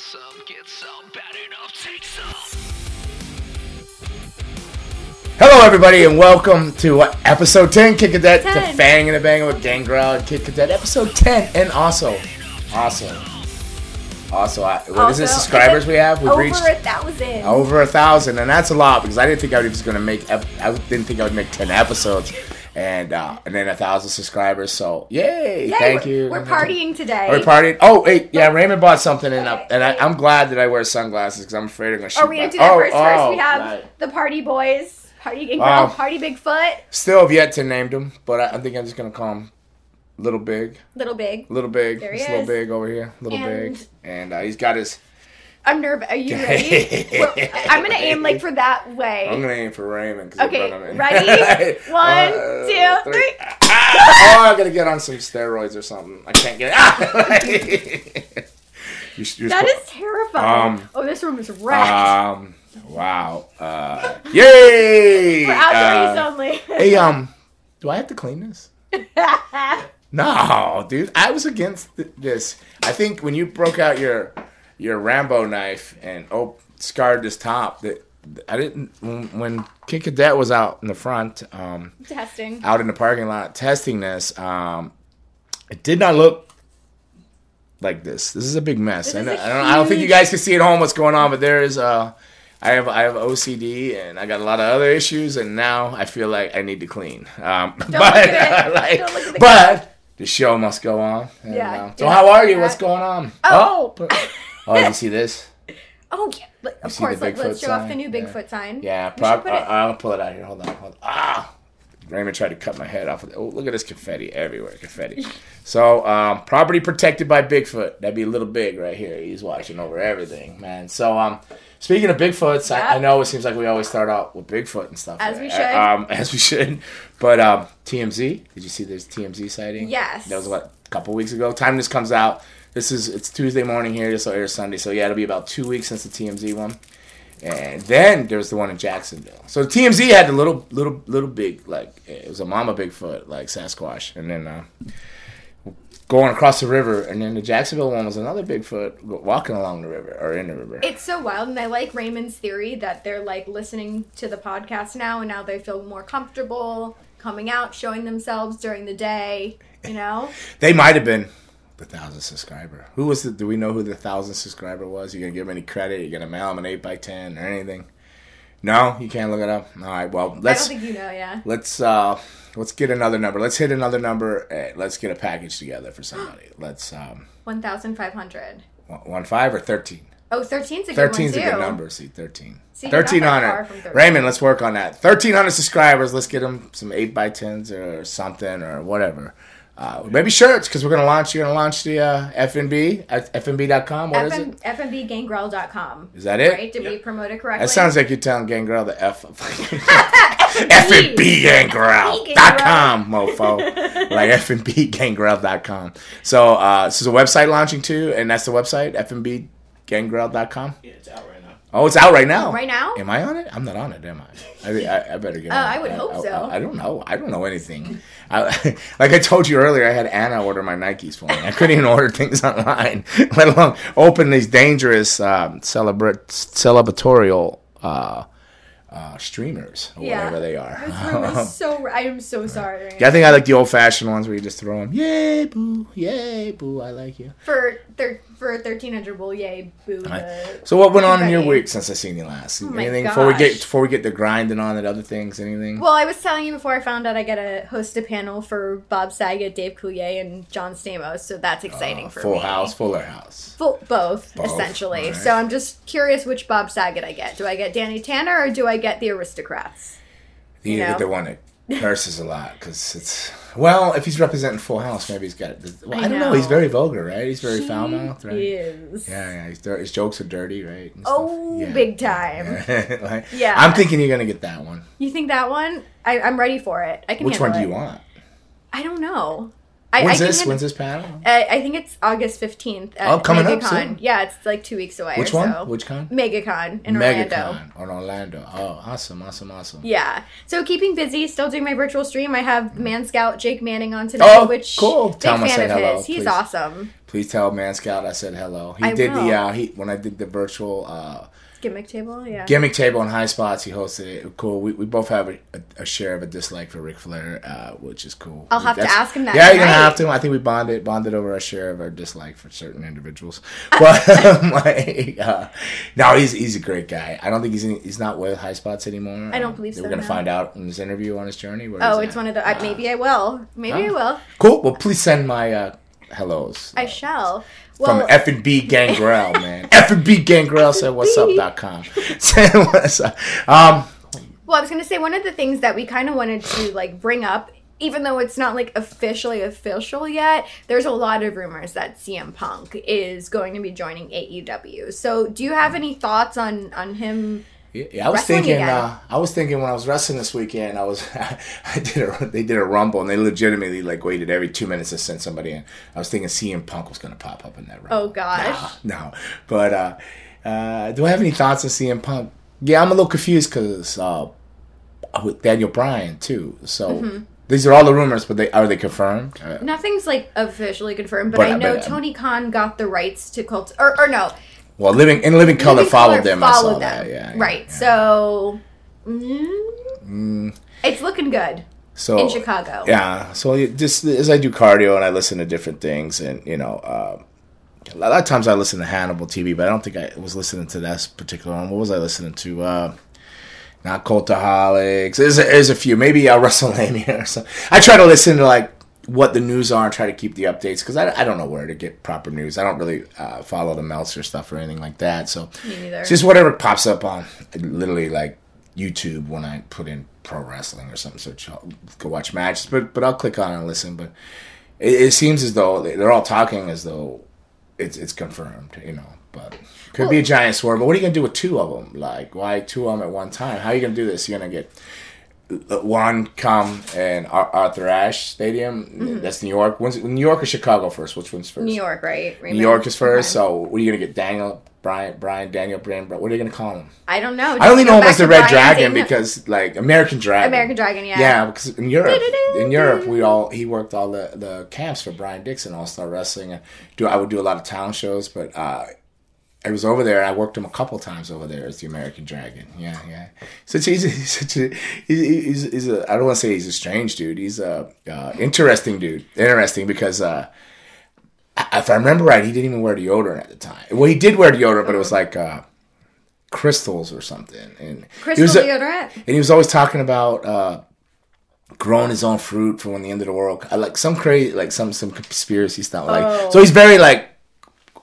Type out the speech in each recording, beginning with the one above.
some, get some, bad enough, take some. Hello, everybody, and welcome to episode 10, Kid Cadet, the Fang and a Bang with Gangrel and Kid Cadet, episode 10, and also, subscribers we have? We've reached over 1,000. Over 1,000, and that's a lot because I didn't think I was going to make. I didn't think I would make 10 episodes, and then 1,000 subscribers. So yay! Thank you. We're partying today. We're partying. Oh wait, yeah, Raymond bought something I'm glad that I wear sunglasses because I'm afraid I'm going to shoot. Are we going to do that first? We have the party boys, party Gangrel, party Bigfoot. Still have yet to name them, but I think I'm just going to call them Little Big. There he is. Little Big over here. Little Big. And he's got his... I'm nervous. Are you ready? Well, I'm going to aim for that way. I'm going to aim for Raymond. Okay, ready? One, two, three. I got to get on some steroids or something. I can't get... That is terrifying. This room is wrecked. Wow. Yay! For only. Hey, do I have to clean this? No, dude, I was against this. I think when you broke out your Rambo knife and scarred this top, that I didn't. When Kid Cadet was out in the front, out in the parking lot testing this, it did not look like this. This is a big mess. I don't think you guys can see at home what's going on, but there is I have OCD and I got a lot of other issues, and now I feel like I need to clean. The show must go on. How are you? What's going on? You see this? Oh yeah, of course. Let's show off the new Bigfoot sign. Yeah, I'll pull it out here. Hold on. Ah, Raymond tried to cut my head off. Look at this confetti everywhere. So property protected by Bigfoot. That'd be Little Big right here. He's watching over everything, man. So speaking of Bigfoots, yeah. I know it seems like we always start out with Bigfoot and stuff. As we should. But TMZ, did you see this TMZ sighting? Yes. That was, a couple weeks ago? Time this comes out. It's Tuesday morning here. This will air Sunday. So, yeah, it'll be about 2 weeks since the TMZ one. And then there was the one in Jacksonville. So, TMZ had the little big, it was a mama Bigfoot, Sasquatch. And then... going across the river, and then the Jacksonville one was another Bigfoot walking along the river, or in the river. It's so wild, and I like Raymond's theory that they're, listening to the podcast now, and now they feel more comfortable coming out, showing themselves during the day, you know? They might have been the 1,000 subscriber. Do we know who the 1,000 subscriber was? Are you going to give them any credit? Are you going to mail them an 8x10 or anything? No? You can't look it up? All right, well, I don't think you know, yeah. Let's get another number. Let's hit another number. Let's get a package together for somebody. Let's 1,500. 1 5 or 13? Oh, 13's a good number. 13's a good number. See, 13. 1,300. Raymond, let's work on that. 1,300 subscribers. Let's get them some 8x10s or something or whatever. Maybe shirts, because we're going to launch. You're going to launch the FNB at FNBgangrel.com. What is it? FNBgangrel.com. Is that it? Right? Did we promote it correctly? That sounds like you're telling Gangrel the F. FNBgangrel.com, mofo. FNBgangrel.com. So this is a website launching too, and that's the website, FNBgangrel.com. Yeah, it's out right now. Oh, it's out right now. Right now? Am I on it? I'm not on it, am I? I better get on it. I would hope so. I don't know. I don't know anything. Like I told you earlier, I had Anna order my Nikes for me. I couldn't even order things online, let alone open these dangerous celebratorial streamers or whatever they are. I am so sorry. Yeah, I think I like the old-fashioned ones where you just throw them. Yay boo, I like you. For 1,300, well, yay boo. Right. So what went on in your week since I seen you last? Oh anything before we get the grinding on at other things? Anything? Well, I was telling you before I found out I got to host a panel for Bob Saget, Dave Coulier, and John Stamos. So that's exciting for me. Full House, Fuller House. Both. Essentially. Right. So I'm just curious which Bob Saget I get. Do I get Danny Tanner or do I get the aristocrats? You get the one that curses a lot because it's. Well, if he's representing Full House, maybe he's got it. Well, I don't know. He's very vulgar, right? He's very foul-mouthed, right? He is. Yeah. His jokes are dirty, right? Big time. Yeah. I'm thinking you're going to get that one. You think that one? I'm ready for it. I can handle it. Which one do you want? I don't know. When's this panel? I think it's August 15th. Coming up soon. Yeah, it's 2 weeks away. Which one? So. Which con? MegaCon in Orlando. Oh, awesome. Yeah. So keeping busy, still doing my virtual stream. I have Man Scout Jake Manning on today, which cool. Big fan of his. Hello, he's awesome. Please tell Man Scout I said hello. He I did will. The when I did the virtual Gimmick Table, yeah. Gimmick Table and High Spots, he hosted it. Cool. We both have a share of a dislike for Ric Flair, which is cool. I'll have to ask him that. Yeah, you're going to have to. I think we bonded over our share of our dislike for certain individuals. But, no, he's a great guy. I don't think he's not with High Spots anymore. I don't believe so. We're going to find out in this interview on his journey. It's one of the... maybe I will. Maybe I will. Cool. Well, please send my... hellos. I shall. Well, from FNBgangrel, man. FNBgangrel said what's up.com. Well, I was going to say one of the things that we kind of wanted to like bring up, even though it's not like official yet, there's a lot of rumors that CM Punk is going to be joining AEW. So, do you have any thoughts on him? Yeah, I was thinking when I was wrestling this weekend, they did a rumble and they legitimately like waited every 2 minutes to send somebody in. I was thinking CM Punk was going to pop up in that rumble. Oh gosh, no. But do I have any thoughts on CM Punk? Yeah, I'm a little confused because with Daniel Bryan too. So these are all the rumors, but are they confirmed? Nothing's like officially confirmed, but I know Tony Khan got the rights to Colt or no. Well, Living Color followed them. I saw that. Yeah, right. Yeah. So it's looking good. So in Chicago. Yeah. So just as I do cardio and I listen to different things, and a lot of times I listen to Hannibal TV, but I don't think I was listening to that particular one. What was I listening to? Not Cultaholics. There's a few. Maybe WrestleMania or something. I try to listen to like what the news are and try to keep the updates because I don't know where to get proper news. I don't really follow the Meltzer stuff or anything like that. So it's just whatever pops up on literally like YouTube when I put in pro wrestling or something. So I'll go watch matches, but I'll click on it and listen. But it seems as though they're all talking as though it's confirmed, but could be a giant swerve. But what are you going to do with two of them? Like why two of them at one time? How are you going to do this? You're going to get... One come and Arthur Ashe Stadium. Mm-hmm. That's New York. New York or Chicago first? Which one's first? New York, right? Raymond. New York is first. Okay. So what are you gonna get? Daniel Bryan. What are you gonna call him? I don't know. I only know him as the Red Dragon because like American Dragon. American Dragon, yeah. Yeah, because in Europe, he worked all the camps for Brian Dixon All Star Wrestling. I would do a lot of town shows, but. I was over there. I worked him a couple times over there as the American Dragon. Yeah, yeah. I don't want to say he's a strange dude. He's a interesting dude. Interesting because if I remember right, he didn't even wear deodorant at the time. Well, he did wear deodorant, but it was like crystals or something. And deodorant. And he was always talking about growing his own fruit for when the end of the world. Like some crazy, like some conspiracy stuff. Like so, he's very like.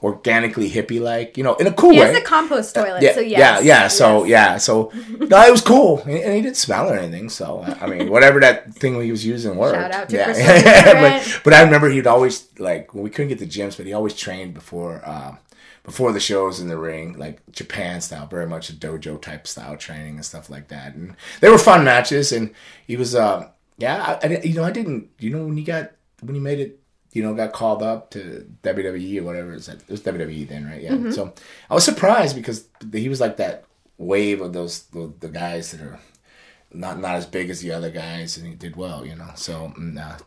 Organically hippie like in a cool way. He has a compost toilet, so yes. Yeah. So yeah. So no, it was cool, and he didn't smell or anything. So I mean, whatever that thing he was using worked. Shout out to but I remember he'd always like when we couldn't get to gyms, but he always trained before the shows in the ring, like Japan style, very much a dojo type style training and stuff like that. And they were fun matches, and he was when he made it. Got called up to WWE or whatever. It was WWE then, right? Yeah. Mm-hmm. So I was surprised because he was like that wave of those the guys that are not as big as the other guys, and he did well, So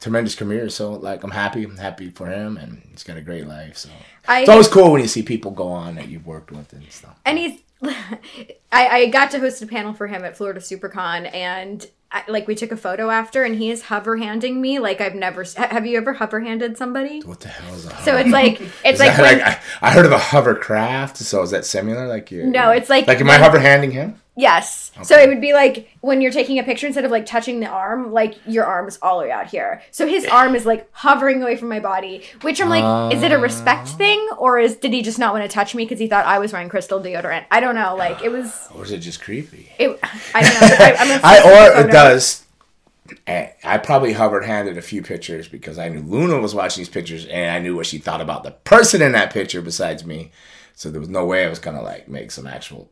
tremendous career. So like I'm happy for him, and he's got a great life. So it's always cool when you see people go on that you've worked with and stuff. And I got to host a panel for him at Florida SuperCon, and. We took a photo after, and he is hover-handing me like I've never... Have you ever hover-handed somebody? What the hell is a hover? So it's like... I heard of a hovercraft, so is that similar? No, it's like... Like, am I hover-handing him? Yes. Okay. So it would be like when you're taking a picture, instead of like touching the arm, like your arm is all the way out here. So his arm is like hovering away from my body, which I'm like, is it a respect thing? Or did he just not want to touch me because he thought I was wearing crystal deodorant? I don't know. Like it was... Or is it just creepy? I don't know. I probably hover-handed a few pictures because I knew Luna was watching these pictures and I knew what she thought about the person in that picture besides me. So there was no way I was going to like make some actual...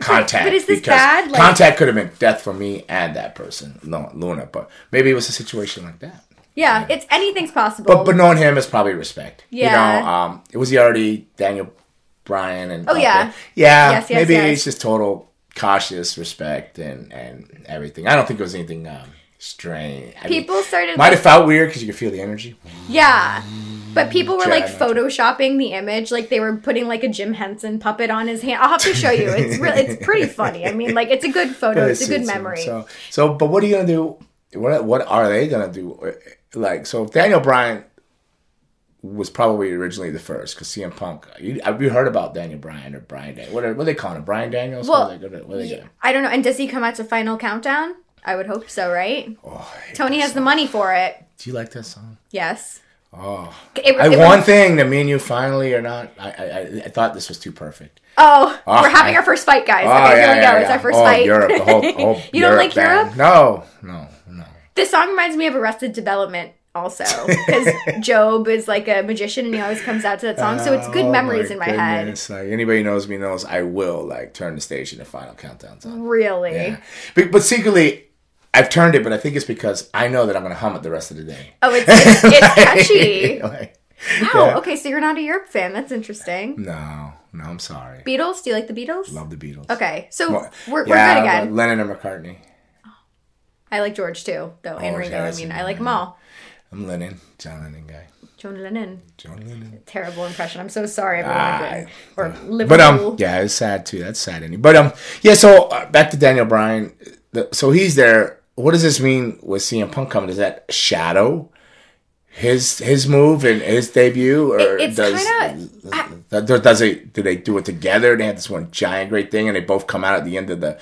contact. But is this bad? Like, contact could have been death for me and that person, Luna. But maybe it was a situation like that. Yeah, it's anything's possible. But knowing him is probably respect. Yeah. It was already Daniel Bryan and. Oh yeah. There. Yeah. Yes, maybe it's just total cautious respect and everything. I don't think it was anything. strange. People started. Might have felt weird because you could feel the energy. Yeah. But people were like photoshopping the image, like they were putting like a Jim Henson puppet on his hand. I'll have to show you. It's really, it's pretty funny. I mean, like it's a good photo. It's a good memory. So, but what are you gonna do? What are they gonna do? Like, so Daniel Bryan was probably originally the first because CM Punk. We heard about Daniel Bryan or Bryan Daniel. What are they calling him? Bryan Daniels? Well, what are they I don't know. And does he come out to Final Countdown? I would hope so, right? Oh, Tony has the money for it. Do you like that song? Yes. Oh, one thing that me and you finally are not. I thought this was too perfect. Oh, we're having our first fight, guys. Okay, here we go. It's our first fight. Europe, the whole you Europe don't like band. Europe? No. This song reminds me of Arrested Development, also, because Job is like a magician and he always comes out to that song. So it's good memories in my head. Like, anybody knows me knows I will like turn the station to Final Countdown song. Really? Yeah. But secretly. I've turned it, but I think it's because I know that I'm going to hum it the rest of the day. Oh, it's like, catchy. Like, wow, yeah. Okay, so you're not a Europe fan. That's interesting. No, I'm sorry. Beatles? Do you like the Beatles? Love the Beatles. Okay, so we're good again. Lennon and McCartney. I like George, too, though, and Ringo. I mean, I like them all. I'm Lennon, John Lennon guy. John Lennon. Terrible impression. I'm so sorry, everyone. Liverpool. But, it's sad, too. That's sad. But, so back to Daniel Bryan. So he's there. What does this mean with CM Punk coming? Does that shadow his move and his debut, or do they do it together? They have this one giant great thing, and they both come out at the end of the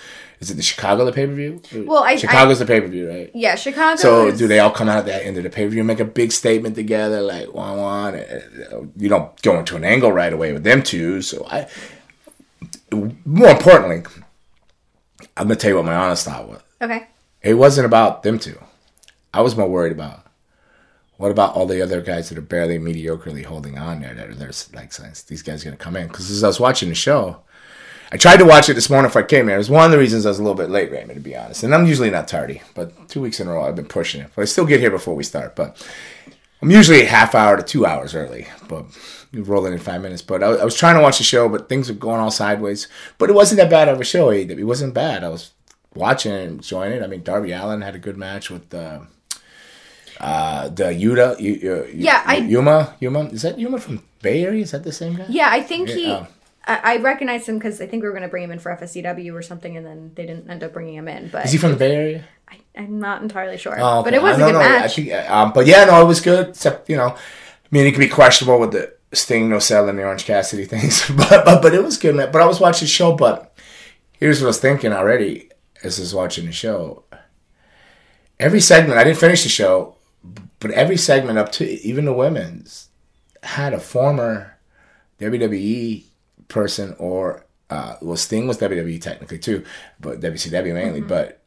Chicago the pay per view? Well, Chicago's the pay per view, right? Yeah, Chicago. So do they all come out at the end of the pay per view and make a big statement together, like wah? You don't go into an angle right away with them two. So more importantly, I'm gonna tell you what my honest thought was. Okay. It wasn't about them two. I was more worried about what about all the other guys that are barely mediocrely holding on there. That there's like signs these guys are going to come in. Because as I was watching the show, I tried to watch it this morning before I came here. It was one of the reasons I was a little bit late, Raymond, to be honest. And I'm usually not tardy, but 2 weeks in a row I've been pushing it. But I still get here before we start. But I'm usually a half hour to 2 hours early, but you roll in 5 minutes. But I was trying to watch the show, but things were going all sideways. But it wasn't that bad of a show. It wasn't bad. I was watching and enjoying it. I mean, Darby Allin had a good match with the Yuta. Yuma. Is that Yuma from Bay Area? Is that the same guy? Yeah, I think he... I recognized him because I think we were going to bring him in for FSCW or something, and then they didn't end up bringing him in. But is he from the Bay Area? I'm not entirely sure. Oh, okay. But it was a good match. I think, it was good. Except, it could be questionable with the Sting no sell and the Orange Cassidy things. but it was good, man. But I was watching the show, but here's what I was thinking already as I was watching the show. Every segment, I didn't finish the show, but every segment up to even the women's had a former WWE person or Sting was WWE technically too, but WCW mainly, mm-hmm. but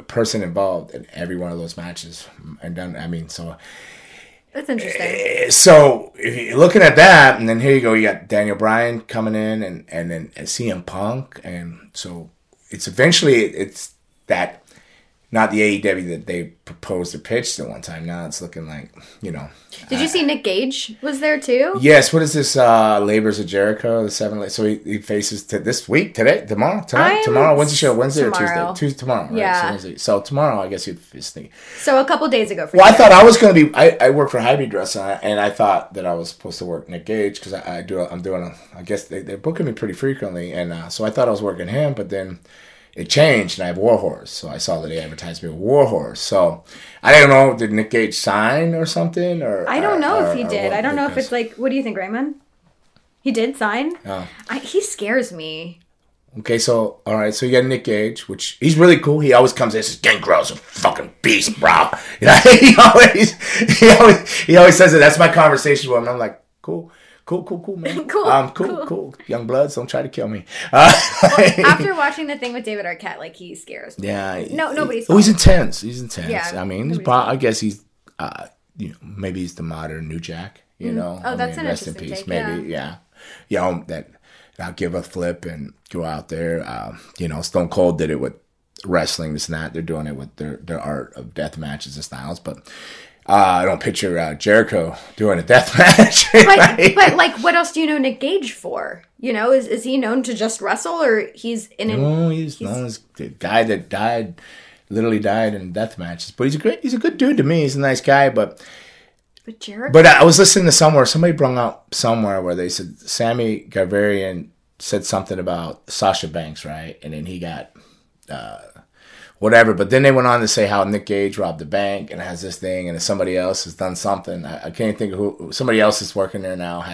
a person involved in every one of those matches and done. I mean, so that's interesting. So if you're looking at that, and then here you go, you got Daniel Bryan coming in, and then CM Punk, and so it's eventually it's that not the AEW that they proposed or pitched at one time. Now it's looking like, Did you see Nick Gage was there too? Yes. What is this? Labors of Jericho, the 7. So he faces this week, today, tomorrow, tonight, tomorrow. When's the show? Wednesday tomorrow. Or Tuesday? Tomorrow. Right? Yeah. So tomorrow, I guess you'd think. So a couple days ago. I thought I was going to be. I work for Hybrid Dress, and I thought that I was supposed to work Nick Gage because I guess they're booking me pretty frequently, and so I thought I was working him, but then. It changed, and I have Warhorse. So I saw that they advertised me with Warhorse. So I don't know, did Nick Gage sign or something? Or I don't know if he did. I don't know if it's like, what do you think, Raymond? He did sign? He scares me. Okay, so, all right, so you got Nick Gage, which he's really cool. He always comes in and says, Gangrel's a fucking beast, bro. He always says that. That's my conversation with him. And I'm like, cool, man. Cool. Young Bloods, don't try to kill me. After watching the thing with David Arquette, like, he scares me. Yeah. No, nobody's. He's intense. Yeah, I mean, I guess he's, maybe he's the modern New Jack, Mm-hmm. Oh, that's an interesting take. Rest in peace, maybe, yeah. I'll give a flip and go out there. Stone Cold did it with wrestling. It's not. They're doing it with their art of death matches and styles, but... I don't picture Jericho doing a death match. But like, what else do you know Nick Gage for? Is he known to just wrestle, or he's in? No, he's known as the guy that died literally died in death matches. But he's a good dude to me. He's a nice guy, but Jericho. But I was listening to somebody brought up somewhere where they said Sammy Garvarian said something about Sasha Banks, right? And then he got whatever. But then they went on to say how Nick Gage robbed the bank and has this thing, and somebody else has done something. I can't think of who. Somebody else that's working there now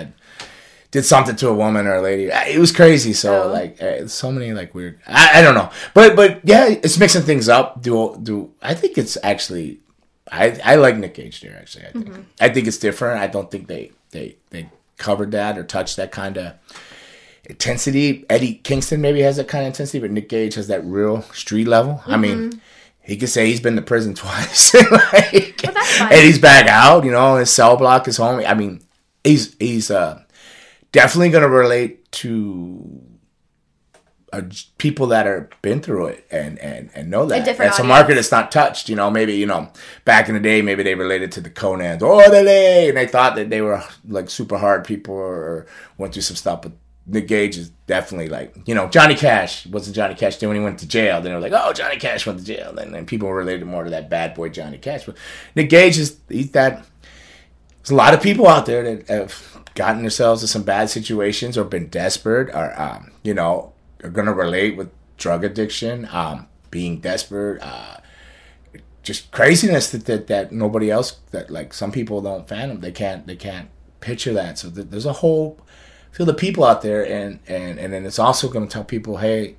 did something to a woman or a lady. It was crazy. So so many weird. I don't know. But yeah, it's mixing things up. I think it's actually. I like Nick Gage there. Actually, I think I think it's different. I don't think they covered that or touched that kind of intensity. Eddie Kingston maybe has that kind of intensity, but Nick Gage has that real street level. Mm-hmm. I mean, he could say he's been to prison twice. Well, that's fine. And he's back out, his cell block is home. I mean, he's definitely going to relate to people that are been through it and know that. That's a market that's not touched. Maybe back in the day, maybe they related to the Conans. Oh, and they thought that they were super hard people or went through some stuff, but Nick Gage is definitely Johnny Cash. Wasn't Johnny Cash then when he went to jail? Then they were like, oh, Johnny Cash went to jail. And then people related more to that bad boy Johnny Cash. But Nick Gage he's that. There's a lot of people out there that have gotten themselves in some bad situations or been desperate or, are going to relate with drug addiction, being desperate, just craziness that nobody else, that some people don't fathom. They can't picture that. So there's a whole... feel the people out there, and then it's also going to tell people, hey,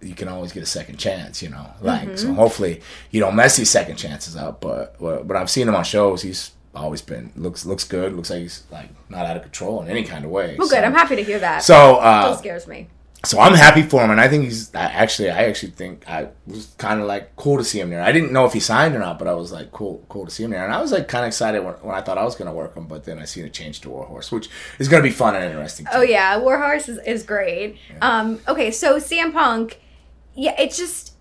you can always get a second chance, So hopefully you don't mess these second chances up. But I've seen him on shows. He's always been looks good. Looks like he's not out of control in any kind of way. Well, so, good. I'm happy to hear that. So still scares me. So I'm happy for him, and I think I actually think I was kind of cool to see him there. I didn't know if he signed or not, but I was cool to see him there, and I was kind of excited when I thought I was going to work him, but then I seen it change to Warhorse, which is going to be fun and interesting too. Oh yeah, Warhorse is great. Yeah. Okay, so CM Punk, yeah, it's just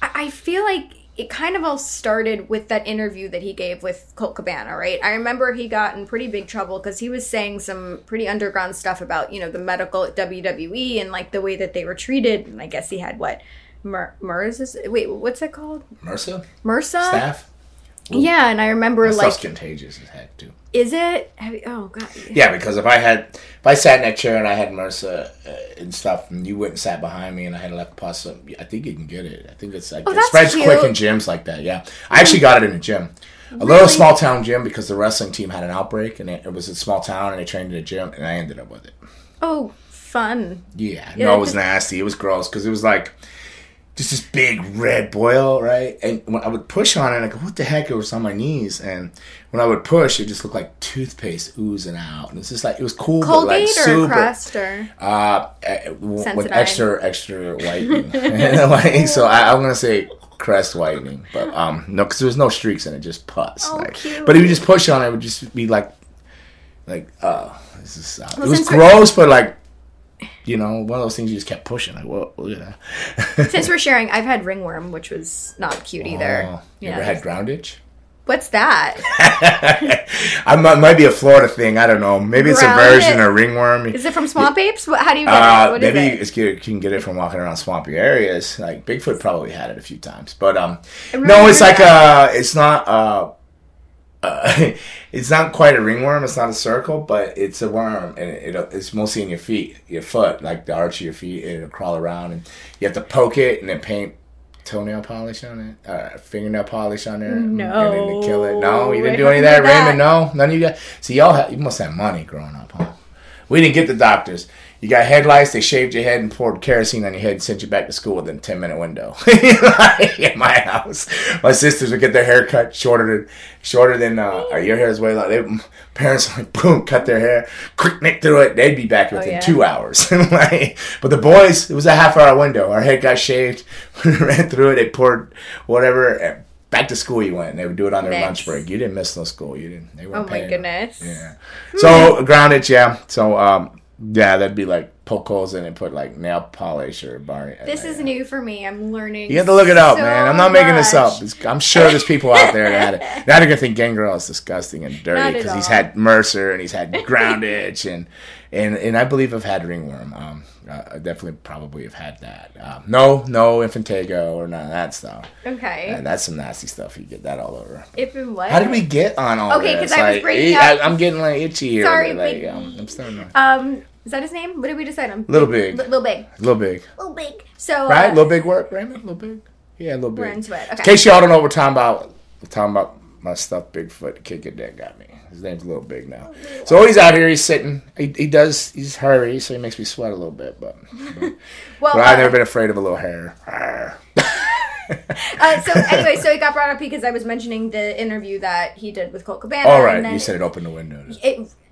I feel like it kind of all started with that interview that he gave with Colt Cabana, right? I remember he got in pretty big trouble because he was saying some pretty underground stuff about the medical at WWE and the way that they were treated, and I guess he had what? What's it called? MRSA? Staff? Ooh. Yeah, and I remember that stuff's contagious as heck too. Is it? Oh god. Yeah, because if I sat in that chair and I had MRSA and stuff, and you went and sat behind me, and I had a left pus, I think you can get it. I think it's it spreads quick in gyms like that. Yeah, I actually got it in a gym, little small town gym, because the wrestling team had an outbreak, and it was a small town, and they trained in a gym, and I ended up with it. Oh, fun. Yeah, it was nasty. It was gross because it was just this big red boil, right? And when I would push on it, I'd go, what the heck? It was on my knees. And when I would push, it just looked like toothpaste oozing out. And it's just it was cool, Colgate but super. Colgate or Crest or? With extra whitening. So I'm going to say Crest whitening. But no, because there was no streaks in it, just pus. Oh, cute. But if you just push on it, it would just be this is, it was gross, but one of those things you just kept pushing. Since we're sharing, I've had ringworm, which was not cute either. You ever had groundage? What's that? It might be a Florida thing. I don't know. Maybe it's a version of ringworm. Is it from swamp apes? How do you get it? What maybe is it? You can get it from walking around swampy areas. Bigfoot probably had it a few times. But no, it's it's not... it's not quite a ringworm. It's not a circle, but it's a worm, and it's mostly in your foot, the arch of your feet, and it'll crawl around, and you have to poke it, and then paint toenail polish on it, fingernail polish on there. No, and then to kill it. No, you didn't do any of that, Raymond. No, none of you guys. So you must have money growing up, huh? We didn't get the doctors. You got head lice, they shaved your head and poured kerosene on your head and sent you back to school within a 10-minute window. In my house, my sisters would get their hair cut shorter than your hair is way long. Parents would cut their hair, quick nip through it. They'd be back within 2 hours. But the boys, it was a half-hour window. Our head got shaved, ran through it, they poured whatever, and back to school you went. And they would do it on their lunch break. You didn't miss no school. You didn't. They weren't paying. Oh, my goodness. Yeah. So, grounded, yeah. So, yeah, that'd be poke holes in and put like nail polish or bar. This is new for me. I'm learning. You have to look it up, so man. I'm not making this up. I'm sure there's people out there that had it. Now they're gonna think Gangrel is disgusting and dirty because he's had Mercer and he's had Ground Itch and I believe I've had Ringworm. I definitely probably have had that. No Infantago or none of that stuff. Okay. And that's some nasty stuff. You get that all over. If it was. How did we get on all this? Okay, because I was breaking up. I'm getting like itchy here. Sorry, like, I'm starting to... Is that his name? What did we decide on? Little Big. So, right? Little Big work, Raymond? Little Big? Yeah, Little Big. We're into it. Okay. In case y'all don't know what we're talking about my stuff, Bigfoot, Kid Cadet got me. His name's Little Big now. So he's out here, he's sitting. He's hairy, so he makes me sweat a little bit. But I've never been afraid of a little hair. So it got brought up because I was mentioning the interview that he did with Colt Cabana. All right, and then you said it opened the window.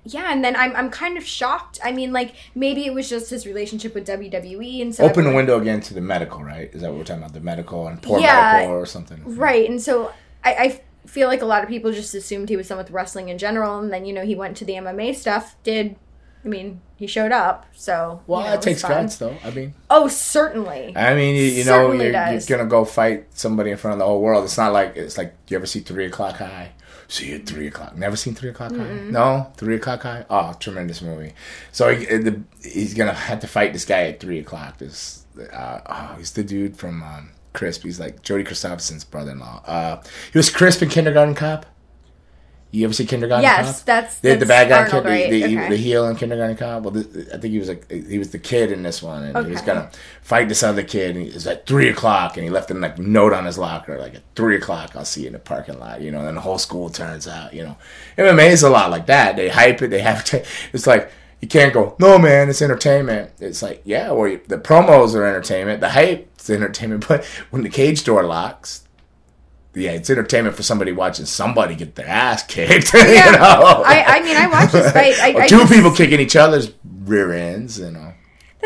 Yeah, and then I'm kind of shocked. I mean, like, maybe it was just his relationship with WWE. And so open the window again to the medical, right? Is that what we're talking about? The medical and poor medical or something? Right, and so I feel like a lot of people just assumed he was done with wrestling in general. And then, he went to the MMA stuff, he showed up, so... Well, that takes guts, though. I mean... Oh, certainly. I mean, you're going to go fight somebody in front of the whole world. It's not like... It's like, you ever see 3 O'Clock High? See you at 3 O'Clock. Never seen 3 O'Clock High? No? 3 O'Clock High? Oh, tremendous movie. So he's going to have to fight this guy at 3 o'clock. He's the dude from Crisp. He's like Jody Christopherson's brother-in-law. He was Crisp in Kindergarten Cop. You ever see Kindergarten Cop? Yes, that's the bad guy, Arnold, right? The heel in Kindergarten Cop. Well, I think he was the kid in this one, and he was gonna fight this other kid. And it was at 3 o'clock, and he left him like note on his locker, like at 3 o'clock, I'll see you in the parking lot. And then the whole school turns out. MMA is a lot like that. They hype it. They have to. It's like you can't go. No, man, it's entertainment. It's like the promos are entertainment, the hype is entertainment, but when the cage door locks. Yeah, it's entertainment for somebody watching somebody get their ass kicked. Yeah. I watch this fight. Two people kicking each other's rear ends, That's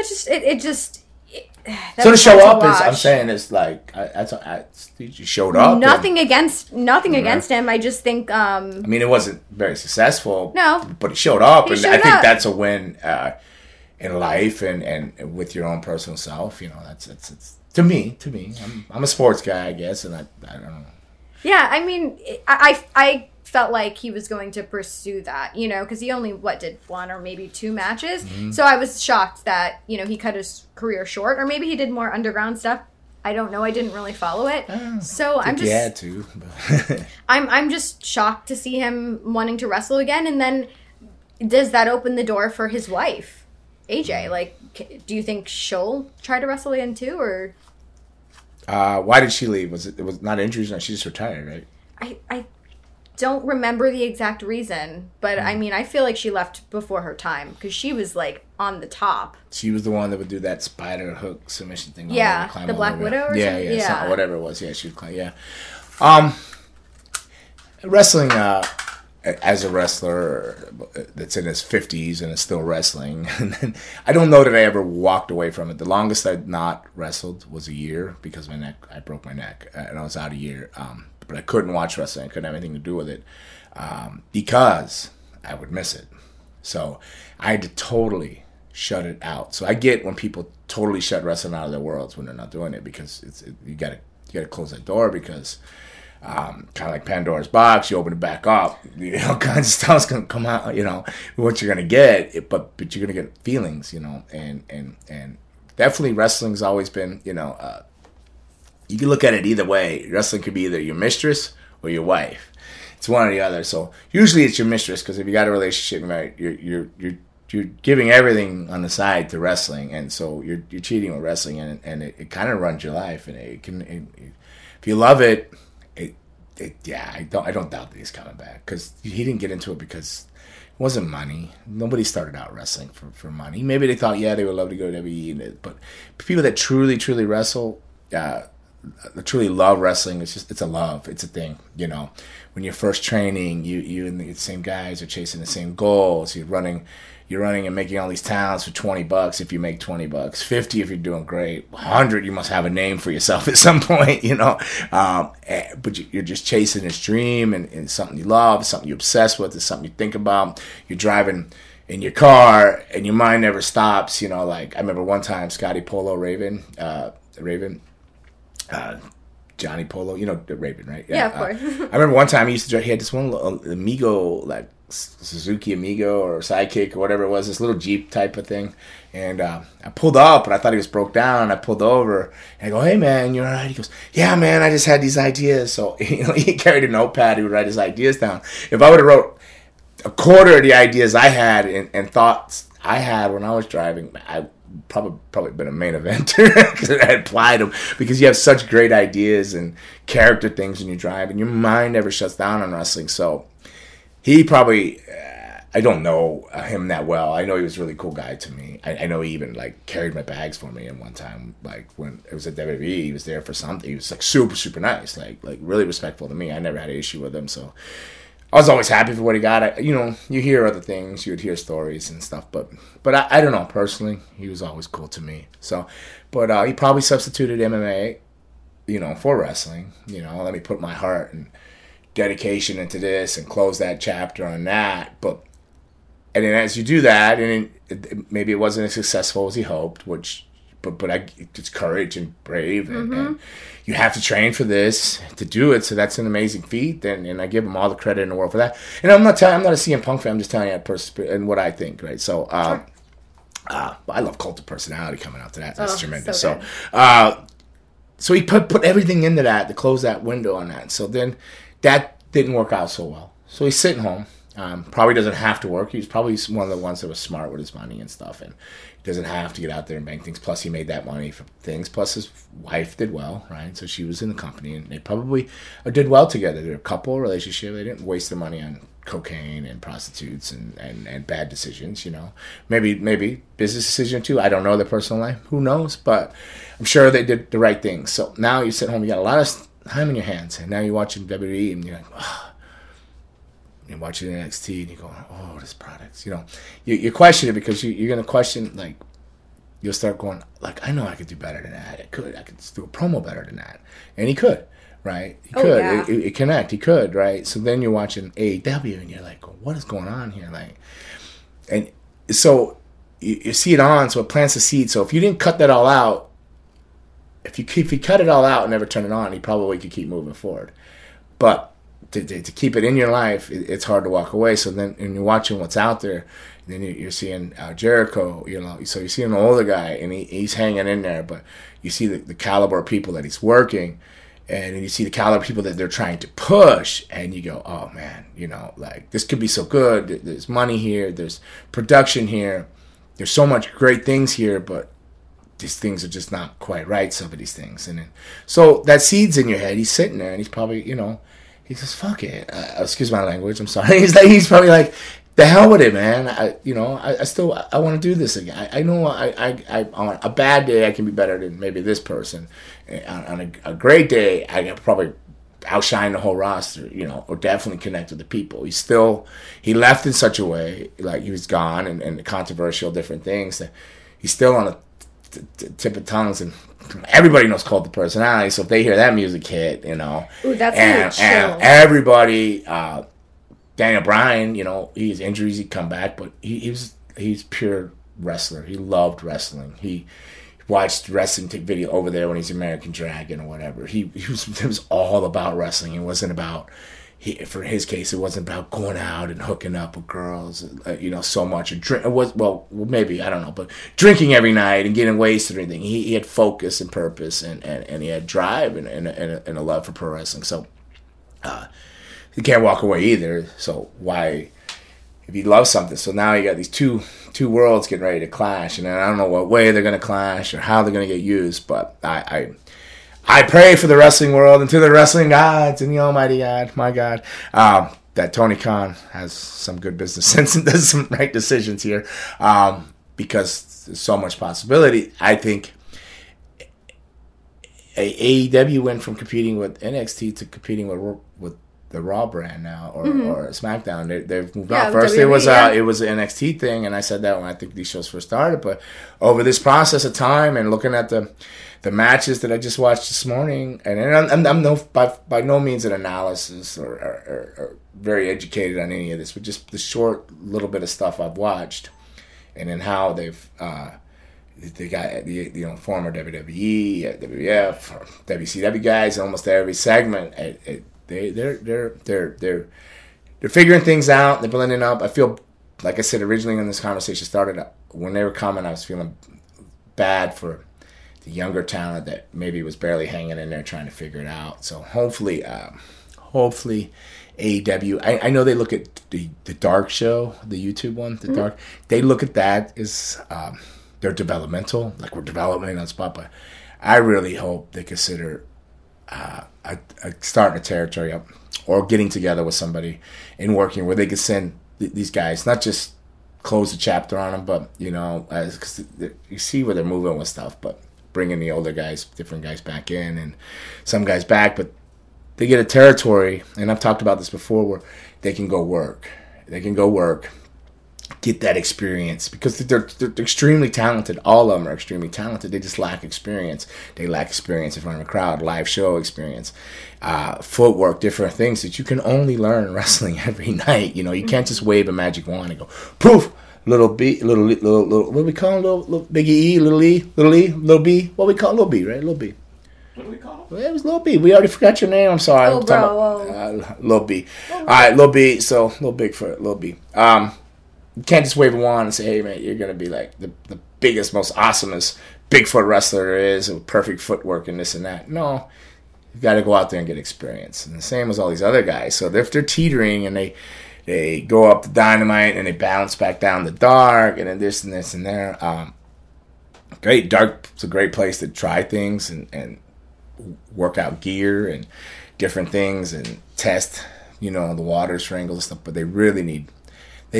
just it. So to show up is, I'm saying, it's like you showed up. Nothing against him. I just think. I mean, it wasn't very successful. No, but he showed up, I think that's a win in life and with your own personal self. That's to me. I'm a sports guy, I guess, and I don't know. Yeah, I mean, I felt like he was going to pursue that, because he only, did one or maybe two matches. Mm-hmm. So I was shocked that, he cut his career short, or maybe he did more underground stuff. I don't know. I didn't really follow it. He had to. I'm just shocked to see him wanting to wrestle again, and then does that open the door for his wife, AJ? Like, do you think she'll try to wrestle again too, or? Why did she leave? Was it not injuries? She just retired, right? I don't remember the exact reason, but I mean, I feel like she left before her time because she was like on the top. She was the one that would do that spider hook submission thing. Yeah, the Black Widow or something. Yeah. So, whatever it was. Yeah, she would climb. Yeah, wrestling. As a wrestler that's in his 50s and is still wrestling, and then, I don't know that I ever walked away from it. The longest I'd not wrestled was a year because I broke my neck and I was out a year. But I couldn't watch wrestling. I couldn't have anything to do with it because I would miss it. So I had to totally shut it out. So I get when people totally shut wrestling out of their worlds when they're not doing it, because you got to close that door because. Kind of like Pandora's Box, you open it back up, all kinds of stuff's gonna come out, what you're gonna get, but you're gonna get feelings, and definitely wrestling's always been, you can look at it either way. Wrestling could be either your mistress or your wife. It's one or the other. So usually it's your mistress, because if you got a relationship, right, you're giving everything on the side to wrestling, and so you're cheating with wrestling, and it kind of runs your life, and it can, if you love it. I don't doubt that he's coming back, because he didn't get into it because it wasn't money. Nobody started out wrestling for money. Maybe they thought, they would love to go to WWE, but people that truly, truly wrestle, truly love wrestling, it's a love. It's a thing, When you're first training, you and the same guys are chasing the same goals. You're running and making all these towns for $20 if you make $20, 50 if you're doing great, 100 you must have a name for yourself at some point, But you're just chasing this dream and something you love, something you're obsessed with, it's something you think about. You're driving in your car and your mind never stops. You know, like I remember one time Scotty Polo Raven, Johnny Polo, you know, the Raven, right? Yeah, of course. I remember one time he used to drive, he had this one Amigo, like Suzuki Amigo or Sidekick or whatever it was, this little Jeep type of thing. And I pulled up and I thought he was broke down and I pulled over and I go, hey man, you all right? He goes, yeah man, I just had these ideas. So you know, he carried a notepad, he would write his ideas down. If I would have wrote a quarter of the ideas I had and thoughts I had when I was driving, I probably been a main eventer because I applied them, because you have such great ideas and character things when you drive and your mind never shuts down on wrestling. So he probably, I don't know him that well. I know he was a really cool guy to me. I know he even like carried my bags for me at one time, like when it was at WWE, he was there for something. He was like super, super nice, like really respectful to me. I never had an issue with him. So I was always happy for what he got. You know, you hear other things, you would hear stories and stuff, but I don't know, personally, he was always cool to me. So, but he probably substituted MMA, you know, for wrestling. You know, let me put my heart and dedication into this and close that chapter on that. But, and then as you do that, and maybe it wasn't as successful as he hoped, which, but it's courage and brave, and, mm-hmm. and you have to train for this to do it. So that's an amazing feat, and I give him all the credit in the world for that. And I'm not a CM Punk fan. I'm just telling you and what I think, right? So I love Cult of Personality coming out to that. That's tremendous. So so he put everything into that to close that window on that. So then that didn't work out so well. So he's sitting home. Probably doesn't have to work. He's probably one of the ones that was smart with his money and stuff, and he doesn't have to get out there and bank things. Plus, he made that money for things. Plus, his wife did well, right? So she was in the company, and they probably did well together. They're a couple relationship. They didn't waste their money on cocaine and prostitutes and bad decisions, you know. Maybe business decision too. I don't know their personal life. Who knows? But I'm sure they did the right thing. So now you sit home. You got a lot of time in your hands, and now you're watching WWE, and you're like, oh. You're watching NXT and you're going, oh, this product's, you know. You question it because you're going to question, like, you'll start going, like, I know I could do better than that. I could do a promo better than that. And he could, right? He could. Yeah. It connect. He could, right? So then you're watching AEW and you're like, what is going on here? Like, and so you see it on, so it plants a seed. So if you didn't cut that all out, if you cut it all out and never turn it on, he probably could keep moving forward. But to keep it in your life, it's hard to walk away. So then, and you're watching what's out there, and then you're seeing Jericho, you know, so you're seeing an older guy, and he's hanging in there, but you see the caliber of people that he's working, and then you see the caliber of people that they're trying to push, and you go, oh man, you know, like, this could be so good, there's money here, there's production here, there's so much great things here, but these things are just not quite right, some of these things. And then, so that seed's in your head, he's sitting there, and he's probably, you know, he says, fuck it. Excuse my language. I'm sorry. He's probably like, the hell with it, man. I want to do this again. I know on a bad day, I can be better than maybe this person. On a great day, I can probably outshine the whole roster, you know, or definitely connect with the people. He left in such a way, like he was gone and controversial, different things, that he's still on a tip of tongues, and everybody knows Cult of Personality, so if they hear that music hit, you know. Ooh, that's and everybody, Daniel Bryan, you know, his injuries, he'd come back, but he's pure wrestler. He loved wrestling. He watched wrestling take video over there when he's American Dragon or whatever. It was all about wrestling. It wasn't about, for his case, it wasn't about going out and hooking up with girls, you know, so much. Maybe, I don't know, but drinking every night and getting wasted or anything. He had focus and purpose, and he had drive and a love for pro wrestling. So he can't walk away either. So why, if he loves something? So now you got these two worlds getting ready to clash, and I don't know what way they're going to clash or how they're going to get used, but I pray for the wrestling world and to the wrestling gods and the almighty God, my God, that Tony Khan has some good business sense and does some right decisions here, because there's so much possibility. I think AEW went from competing with NXT to competing with the Raw brand now, or SmackDown. They've moved on. First, WWE, it was an NXT thing, and I said that when I think these shows first started. But over this process of time and looking at the the matches that I just watched this morning, and I'm no by no means an analysis or very educated on any of this, but just the short little bit of stuff I've watched, and then how they've they got former WWE, WWF, or WCW guys in almost every segment. They're figuring things out. They're blending up. I feel, like I said originally when this conversation started, when they were coming, I was feeling bad for the younger talent that maybe was barely hanging in there trying to figure it out. So hopefully, AEW, I know they look at the Dark show, the YouTube one, the Dark. They look at that as they're developmental, like we're developing on spot. But I really hope they consider starting a territory up or getting together with somebody and working where they could send these guys, not just close the chapter on them, but, because you see where they're moving with stuff, but bringing the older guys, different guys back in and some guys back, but they get a territory, and I've talked about this before, where they can go work. They can go work, get that experience, because they're extremely talented. All of them are extremely talented. They just lack experience. They lack experience in front of a crowd, live show experience, footwork, different things that you can only learn in wrestling every night. You can't just wave a magic wand and go poof. Little B, what we call him? Little Biggie E, Little E, Little B. What we call Little B, right? Little B. What do we call him? Well, it was Little B. We already forgot your name. I'm sorry. Little B. All right, Little B. So Little Big for Little B. You can't just wave a wand and say, hey, man, you're going to be like the biggest, most awesomest Bigfoot wrestler there is with perfect footwork and this and that. No, you've got to go out there and get experience. And the same as all these other guys. So if they're teetering and they go up the Dynamite and they bounce back down the Dark and then this and this and there. Great. Dark's a great place to try things and work out gear and different things and test, the waters for angles and stuff. But they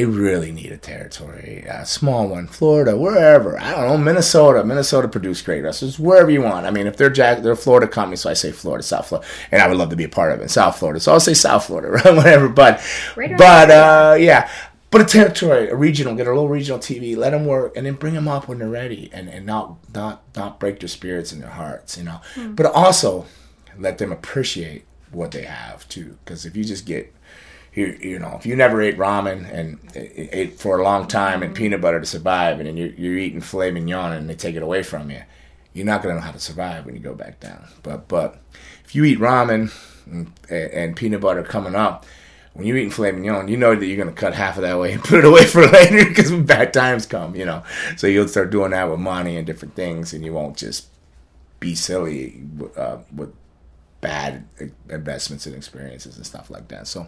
really need a territory, a small one, Florida, wherever. I don't know, Minnesota. Minnesota produced great wrestlers, wherever you want. I mean, if they're a Florida company, so I say Florida, South Florida, and I would love to be a part of it. South Florida, so I'll say South Florida, right? Whatever. But a territory, a regional, get a little regional TV, let them work, and then bring them up when they're ready, and not break their spirits and their hearts, But also let them appreciate what they have too, because if you just get if you never ate ramen and ate for a long time and peanut butter to survive, and then you're eating filet mignon and they take it away from you, you're not going to know how to survive when you go back down. But if you eat ramen and peanut butter coming up, when you're eating filet mignon, you know that you're going to cut half of that away and put it away for later because bad times come, So you'll start doing that with money and different things, and you won't just be silly with bad investments and experiences and stuff like that. So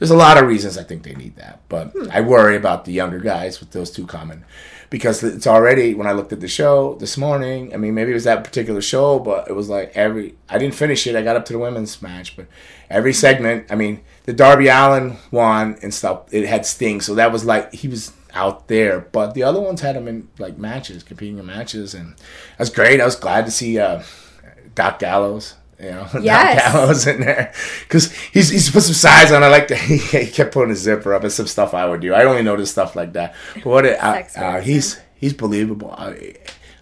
there's a lot of reasons I think they need that. But I worry about the younger guys with those two common, because it's already, when I looked at the show this morning, I mean, maybe it was that particular show, but it was like I didn't finish it. I got up to the women's match, but every segment, I mean, the Darby Allin one and stuff, it had Sting. So that was like, he was out there, but the other ones had him in like matches, competing in matches. And that's great. I was glad to see Doc Gallows. Yes. Doc Gallows in there, because he's put some size on. I like that he kept putting his zipper up. It's some stuff I would do. I only noticed stuff like that. But he's believable. I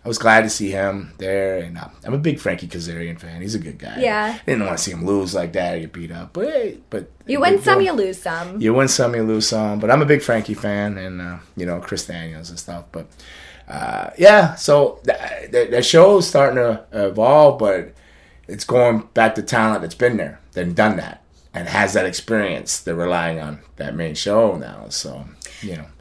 was glad to see him there, and I'm a big Frankie Kazarian fan. He's a good guy. Yeah, I didn't want to see him lose like that or get beat up. But you win some, you lose some. You win some, you lose some. But I'm a big Frankie fan, and Chris Daniels and stuff. But so that show's starting to evolve, but it's going back to talent that's been there, then done that, and has that experience. They're relying on that main show now. So,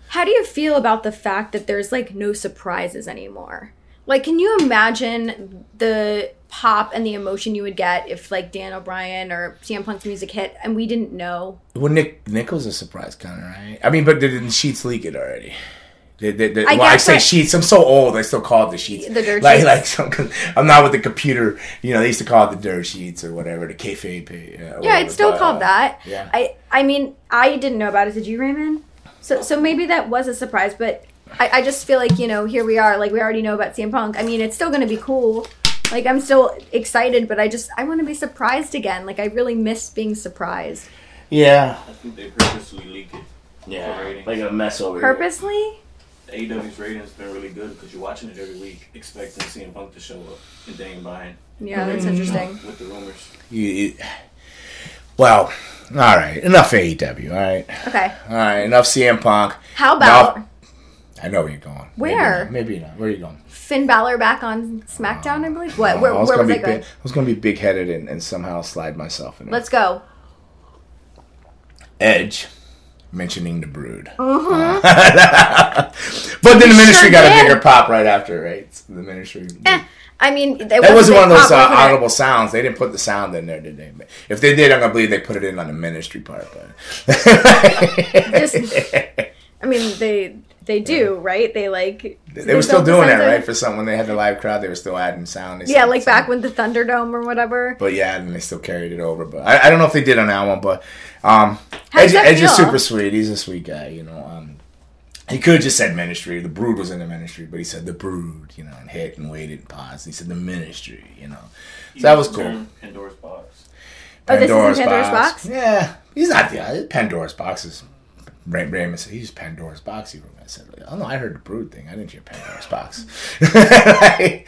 How do you feel about the fact that there's, like, no surprises anymore? Like, can you imagine the pop and the emotion you would get if, like, Daniel Bryan or CM Punk's music hit and we didn't know? Well, Nichols is a surprise kind of, right? I mean, but didn't Sheets leak it already? I say Sheets. I'm so old. I still call it the Sheets. The dirt sheets. I'm not with the computer. They used to call it the dirt sheets or whatever. The kayfabe. It's still called that. Yeah. I mean, I didn't know about it. Did you, Raymond? So maybe that was a surprise. But I just feel like here we are. Like, we already know about CM Punk. I mean, it's still going to be cool. Like, I'm still excited, but I want to be surprised again. Like, I really miss being surprised. Yeah. I think they purposely leaked it. Yeah. Like a mess over. Purposely. AEW's ratings have been really good because you're watching it every week, expecting CM Punk to show up and Daniel Bryan. Yeah, that's interesting. With the rumors. Well, all right. Enough AEW, all right? Okay. All right, enough CM Punk. How about... Enough, I know where you're going. Where? Maybe not. Where are you going? Finn Balor back on SmackDown, I believe? What? Where was I going? I was going to be big-headed and somehow slide myself in it. Let's go. Edge. Mentioning the Brood. Mm-hmm. But then the Ministry got a bigger pop right after, right? So the Ministry. I mean, that wasn't one of those audible sounds. They didn't put the sound in there, did they? If they did, I'm going to believe they put it in on the Ministry part. But they do, right? They like... They were still doing that, right? For some, when they had the live crowd, they were still adding sound. Yeah, like back when the Thunderdome or whatever. But yeah, and they still carried it over. But I don't know if they did on that one, but... Edge is super sweet. He's a sweet guy, you know. He could have just said Ministry. The Brood was in the Ministry, but he said the Brood, you know, and hit and waited and paused. He said the Ministry, you know. So that was cool. Pandora's Box. This is Pandora's Box? Yeah. He's not the... Pandora's Box is... Raymond said, he's Pandora's Box. I said, oh no, I heard the Brood thing. I didn't hear Pandora's Box. But I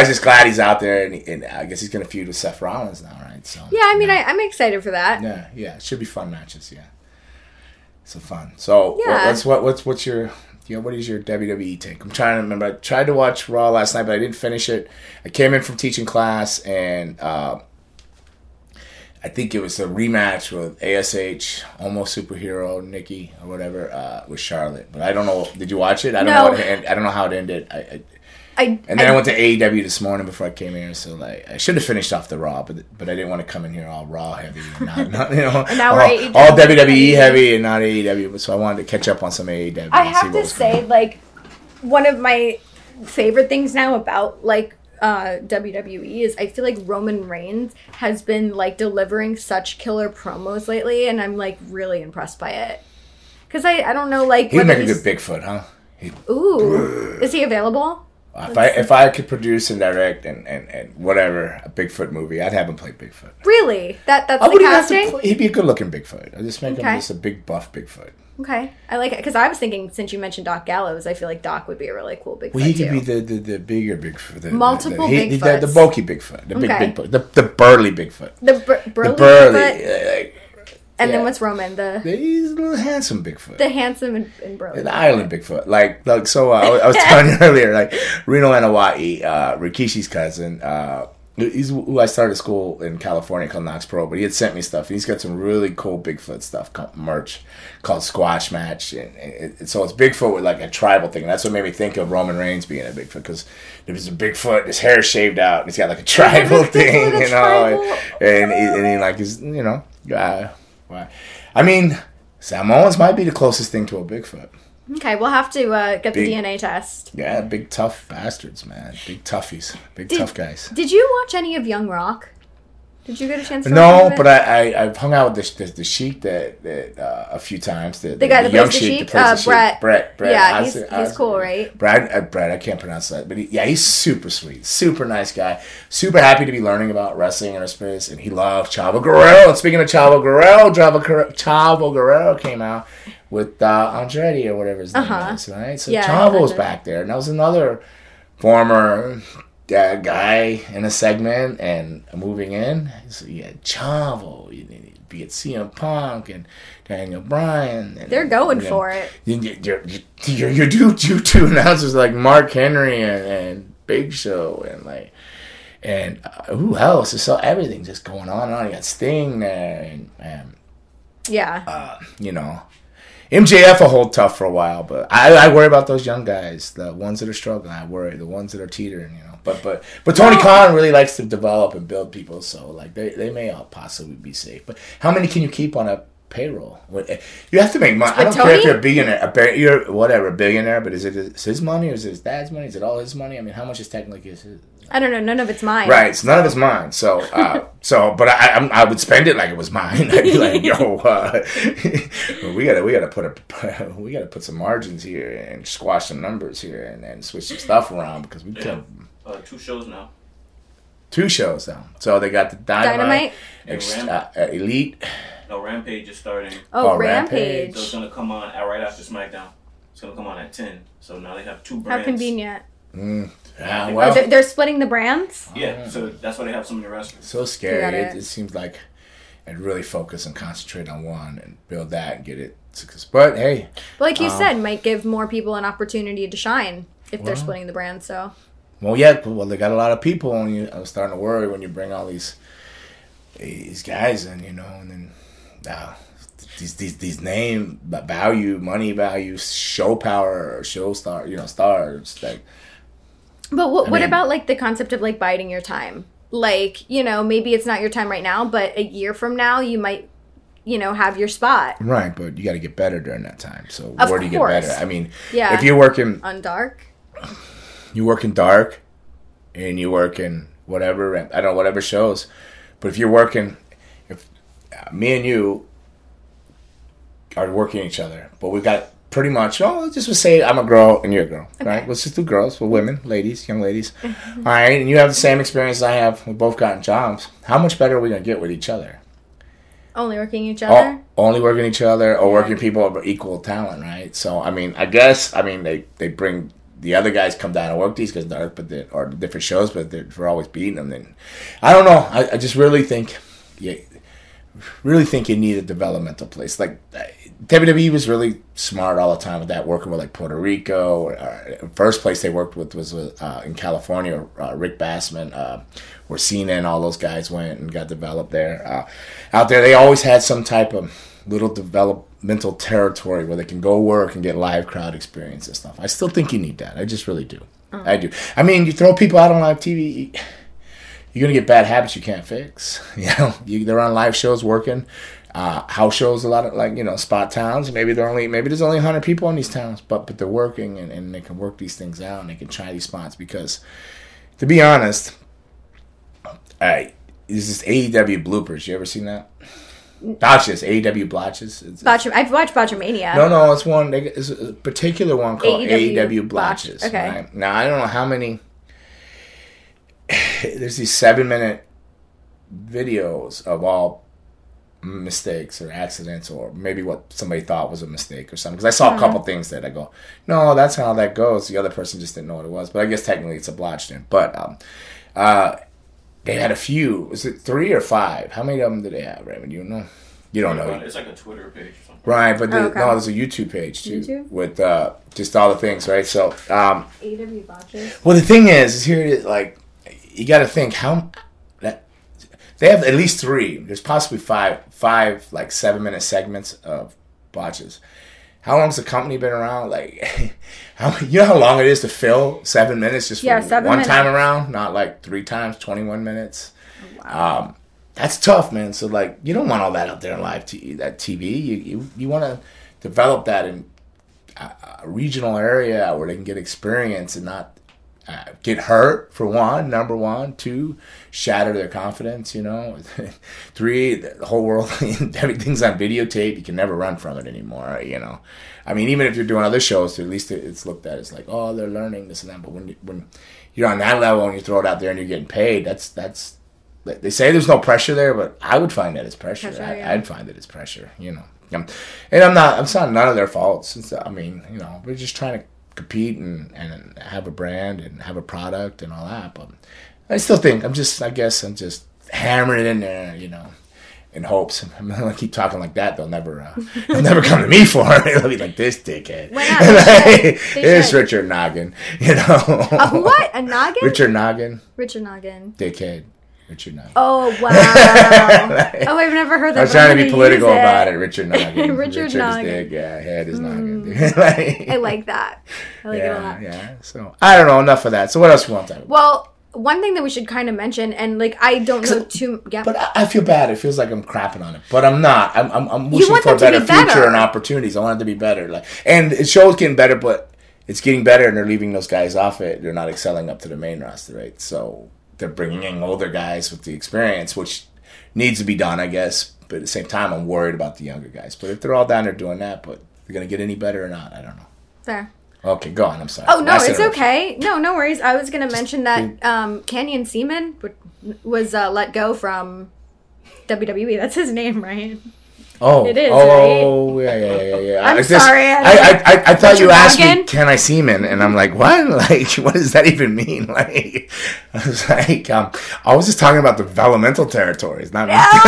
was just glad he's out there, and I guess he's going to feud with Seth Rollins now, right? So yeah, I mean, you know. I'm excited for that. Yeah, yeah. It should be fun matches, yeah. So fun. So yeah. What is your WWE take? I'm trying to remember. I tried to watch Raw last night, but I didn't finish it. I came in from teaching class, and... I think it was a rematch with ASH, Almost Superhero, Nikki, or whatever, with Charlotte. But I don't know. Did you watch it? I don't know how it ended. I went to AEW this morning before I came here, so like I should have finished off the Raw, but I didn't want to come in here all Raw heavy, and not you know, and now we're all WWE heavy and not AEW. But so I wanted to catch up on some AEW. I have to say, like one of my favorite things now about like. WWE is I feel like Roman Reigns has been like delivering such killer promos lately, and I'm like really impressed by it because I don't know, like he'd make a good Bigfoot, huh? Is he available? If I could produce and direct and whatever a Bigfoot movie, I'd have him play Bigfoot. Really? That's the casting? He'd be a good looking Bigfoot. I'd just make him just a big buff Bigfoot. Okay, I like it because I was thinking since you mentioned Doc Gallows, I feel like Doc would be a really cool Bigfoot. Well, he could be the bigger Bigfoot, Bigfoots, the bulky Bigfoot, big Bigfoot, the burly Bigfoot, the burly. Bigfoot. Then what's Roman? He's a little handsome Bigfoot, the handsome and burly, the island Bigfoot. Like so, I was telling you earlier, like Reno and Hawaii, Rikishi's cousin. He's who I started school in California called Knox Pro, but he had sent me stuff. He's got some really cool Bigfoot stuff merch called Squash Match, and so it's Bigfoot with like a tribal thing. And that's what made me think of Roman Reigns being a Bigfoot because there's a Bigfoot, his hair shaved out, and he's got like a tribal thing, you know, and he like is you know, I mean, Samoans might be the closest thing to a Bigfoot. Okay, we'll have to get the DNA test. Yeah, big tough bastards, man. Big toughies. Tough guys. Did you watch any of Young Rock? Did you get a chance to watch it? No, but I've hung out with the Sheik that a few times. The guy that plays the Sheik? Brett. Yeah, he's cool, right? Brett, I can't pronounce that. But he's super sweet. Super nice guy. Super happy to be learning about wrestling in our space. And he loved Chavo Guerrero. And speaking of Chavo Guerrero came out. With Andretti or whatever his name is, right? So Chavo's back there. And that was another former guy in a segment and moving in. So you had Chavo, be it CM Punk and Daniel Bryan. And, they're going for it. You two announcers like Mark Henry and Big Show and like... And who else? I saw everything just going on and on. You got Sting there and you know... MJF will hold tough for a while, but I worry about those young guys, the ones that are struggling. I worry the ones that are teetering, you know. But Tony Khan really likes to develop and build people, so like they may all possibly be safe. But how many can you keep on a payroll? You have to make money. I don't care if you're a billionaire, billionaire. But is it his money or is it his dad's money? Is it all his money? I mean, how much is technically his? I don't know. None of it's mine. Right. So none of it's mine. So, but I would spend it like it was mine. I'd be like, yo, we gotta put some margins here and squash some numbers here and switch some stuff around because we can't. Two shows now. So they got the Dynamite, Elite. No, Rampage is starting. Oh, Rampage! So it's gonna come on right after SmackDown. It's going to come on at 10. So now they have two brands. How convenient. Mm. Yeah, wow. Oh, they're splitting the brands? Yeah, right. So that's why they have so many restaurants. So scary. It seems like I'd really focus and concentrate on one and build that and get it. But, hey. But like you said, might give more people an opportunity to shine if they're splitting the brand, so. Well, yeah. Well, they got a lot of people on you. I was starting to worry when you bring all these guys in, you know, and then these name value, money value, show power, show star, you know, stars. Like, but what about, like, the concept of, like, biding your time? Like, you know, maybe it's not your time right now, but a year from now you might, you know, have your spot. Right, but you got to get better during that time. So of where do you get better? I mean, if you're working... on dark? You work in dark, and you work in whatever, I don't know, whatever shows. But if you're working... if me and you are working each other, but we got pretty much... oh, just say I'm a girl and you're a girl, okay, right? Let's just do girls, well, women, ladies, young ladies. All right, and you have the same experience I have. We've both gotten jobs. How much better are we going to get with each other? Only working each other? Only working each other or working people of equal talent, right? So, I mean, they bring... the other guys come down and work these guys dark, but they are different shows, but we're always beating them. Then I don't know. I just really think you need a developmental place. Like WWE was really smart all the time with that, working with like Puerto Rico. Or first place they worked with was in California. Rick Bassman, where Cena and all those guys went and got developed there. Out there, they always had some type of little developmental territory where they can go work and get live crowd experience and stuff. I still think you need that. I just really do. Oh. I do. I mean, you throw people out on live TV, you're going to get bad habits you can't fix. You know, they're on live shows working, house shows, a lot of, like, you know, spot towns. Maybe there's only 100 people in these towns, but they're working and they can work these things out and they can try these spots because, to be honest, this is AEW bloopers. You ever seen that? Botches, AEW Blotches. I've watched Botchamania. No, it's one. It's a particular one called AEW Blotches. Okay. Right? Now, I don't know how many. There's these 7-minute videos of all mistakes or accidents or maybe what somebody thought was a mistake or something. Because I saw a couple things that I go, no, that's how that goes. The other person just didn't know what it was. But I guess technically it's a blotch then. But, they had a few. Was it 3 or 5? How many of them did they have, Raymond? You don't know. You don't know. It's like a Twitter page or something. Right, but there's a YouTube page, too. YouTube? With just all the things, right? So, AEW Botches. Well, the thing is here it is, like, you got to think how... they have at least 3. There's possibly 5 like, 7-minute segments of botches. How long's the company been around? Like, you know how long it is to fill 7 minutes just for one minutes. Time around? Not like 3 times, 21 minutes. Wow. That's tough, man. So, like, you don't want all that out there on live TV. You want to develop that in a regional area where they can get experience and not get hurt, for one, number one. 2, shatter their confidence, you know. 3, the whole world, everything's on videotape. You can never run from it anymore, you know. I mean, even if you're doing other shows, at least it's looked at as like, oh, they're learning this and that. But when you're on that level and you throw it out there and you're getting paid, that's they say there's no pressure there, but I would find that as pressure. I'd find it as pressure, you know. And it's not none of their faults. I mean, you know, we're just trying to compete and have a brand and have a product and all that, but I still think I'm just hammering it in there, you know, in hopes. I'm not gonna keep talking like that. They'll never come to me for it. They'll be like, this dickhead. It's Richard Noggin, you know. What? A noggin? Richard Noggin. Dickhead. Richard Noggin. Oh, wow. I've never heard that. I was trying to be political about it. Richard Noggin. Richard Noggin. Is dick. Yeah, head is Noggin. I like that. I like it a lot. Yeah, so I don't know. Enough of that. So what else we want to talk about? Well, one thing that we should kind of mention, and like I don't know too. Yeah. But I feel bad. It feels like I'm crapping on it, but I'm not. I'm wishing for a better future and opportunities. I want it to be better. Like, and the show's getting better, but it's getting better, and they're leaving those guys off it. They're not excelling up to the main roster, right? So. They're bringing in older guys with the experience, which needs to be done, I guess. But at the same time, I'm worried about the younger guys. But if they're all down there doing that, but they're going to get any better or not, I don't know. Fair. Okay, go on. I'm sorry. Oh, no, it's okay. No, no worries. I was going to mention that Kanyon Seaman was let go from WWE. That's his name, right? Oh, it is. Oh, right? yeah. I'm sorry. I thought you asked me, "Can I semen?" And I'm like, "What? Like, what does that even mean?" Like, I was like, I was just talking about developmental territories, not. No, oh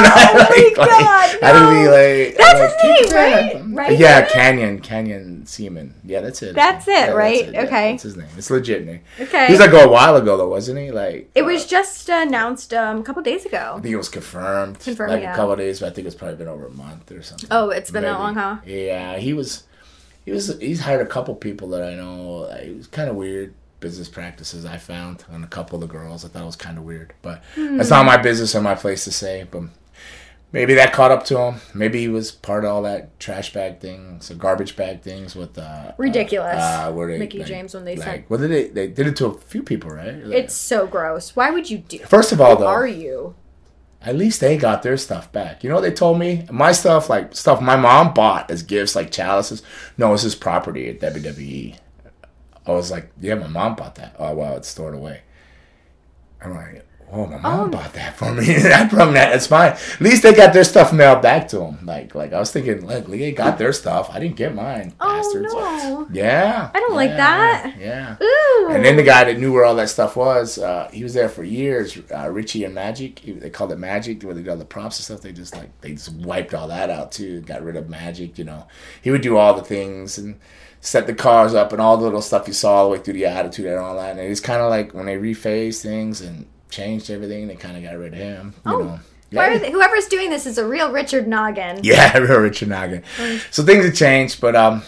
my god! No. How do we like? That's his name, right? Right? Yeah, Canyon Seaman. Yeah, that's it. That's it, right? That's it. Okay, yeah, that's his name. It's a legit name. Okay, he was like a while ago though, wasn't he? Like, it was just announced a couple days ago. I think it was confirmed. Like a couple days, but I think it's probably been over a month. Or something. Oh, it's been that long, huh? Yeah, he's hired a couple people that I know. It was kind of weird business practices I found on a couple of the girls. I thought it was kind of weird, but that's not my business or my place to say. But maybe that caught up to him. Maybe he was part of all that trash bag thing, so garbage bag things with ridiculous. Mickey James when they sent. Well, they did it to a few people, right? Like, it's so gross. Why would you do? First of all, are you? At least they got their stuff back. You know what they told me? My stuff, like stuff my mom bought as gifts, like chalices. No, it's his property at WWE. I was like, yeah, my mom bought that. Oh, wow, it's stored away. I'm like, oh, my mom bought that for me. I brought that. It's fine. At least they got their stuff mailed back to them. Like I was thinking, like, they got their stuff. I didn't get mine, bastards. No. Yeah. I don't like that. Yeah. Ooh. And then the guy that knew where all that stuff was, he was there for years. Richie and Magic. They called it Magic. Where they did all the props and stuff. They just wiped all that out too. Got rid of Magic. You know, he would do all the things and set the cars up and all the little stuff you saw all the way through the attitude and all that. And it's kind of like when they rephase things and changed everything, they kind of got rid of him. You know. Yeah. Whoever's doing this is a real Richard Noggin. Yeah, real Richard Noggin. So things have changed, but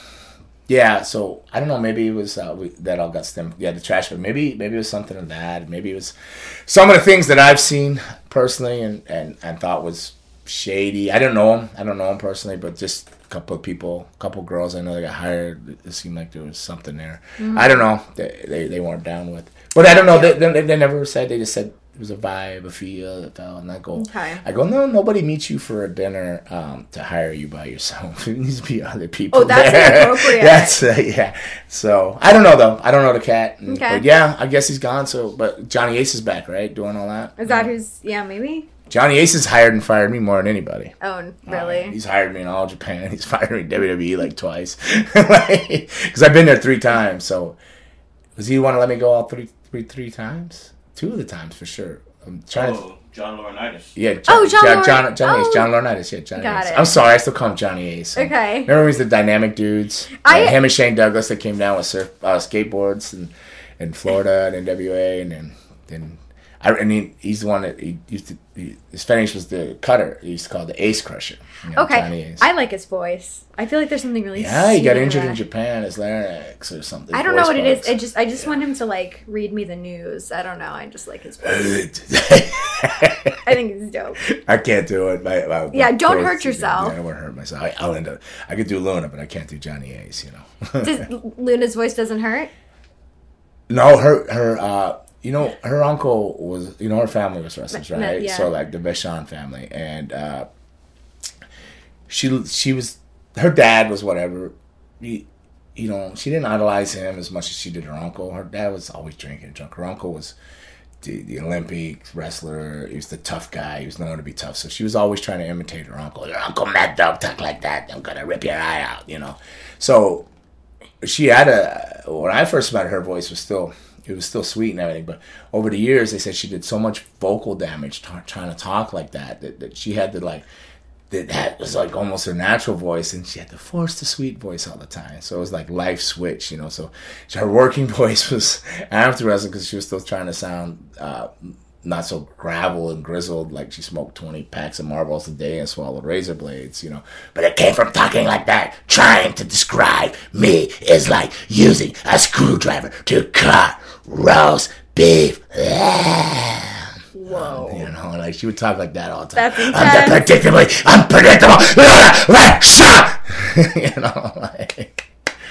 yeah, so I don't know, maybe it was that all got stemmed. Yeah, the trash, but maybe it was something of that. Maybe it was some of the things that I've seen personally and thought was shady. I don't know him personally, but just a couple of people, a couple of girls I know that got hired, it seemed like there was something there. Mm-hmm. I don't know, they weren't down with. But I don't know. Yeah. They never said. They just said it was a vibe, a feel, a fell. And I go, okay. I go, no, nobody meets you for a dinner to hire you by yourself. It needs to be other people. Oh, that's inappropriate. That's yeah. So I don't know though. I don't know the cat. And, okay. But yeah, I guess he's gone. So, but Johnny Ace is back, right? Doing all that. Is that who's? Yeah, maybe. Johnny Ace has hired and fired me more than anybody. Oh, really? He's hired me in all Japan. He's fired me in WWE like twice, because I've been there 3 times. So, does he want to let me go all 3? Three times? 2 of the times for sure. I'm trying to... John Laurinaitis. Yeah, John Laurinaitis. Yeah, Johnny Ace. I'm sorry, I still call him Johnny Ace. Okay. Remember he's the dynamic dudes? Him and Shane Douglas that came down with skateboards in Florida and NWA and then he's the one that he used to... His finish was the cutter. He used to call it the Ace Crusher. You know, okay. I like his voice. I feel like there's something really... Yeah, he got injured in Japan. His larynx or something. I don't know what it is. I just want him to like read me the news. I don't know. I just like his voice. I think it's dope. I can't do it. My don't hurt yourself. I don't want to hurt myself. I'll end up... I could do Luna, but I can't do Johnny Ace, you know. Luna's voice doesn't hurt? No, her you know, her uncle was, you know, her family was wrestlers, right? Yeah. So, like, the Vachon family. And she was, her dad was whatever. You know, she didn't idolize him as much as she did her uncle. Her dad was always drinking drunk. Her uncle was the Olympic wrestler. He was the tough guy. He was known to be tough. So she was always trying to imitate her uncle. Your uncle Matt, don't talk like that. I'm going to rip your eye out, you know. So she had when I first met her, her voice was still... It was still sweet and everything, but over the years, they said she did so much vocal damage trying to talk like that she had to, like, that was, like, almost her natural voice, and she had to force the sweet voice all the time. So it was, like, life switch, you know. So her working voice was after wrestling because she was still trying to sound not so gravel and grizzled, like she smoked 20 packs of Marlboros a day and swallowed razor blades, you know. But it came from talking like that. Trying to describe me is like using a screwdriver to cut roast beef. Whoa. You know, like she would talk like that all the time. That's intense. I'm predictable. Like, shut up! You know, like.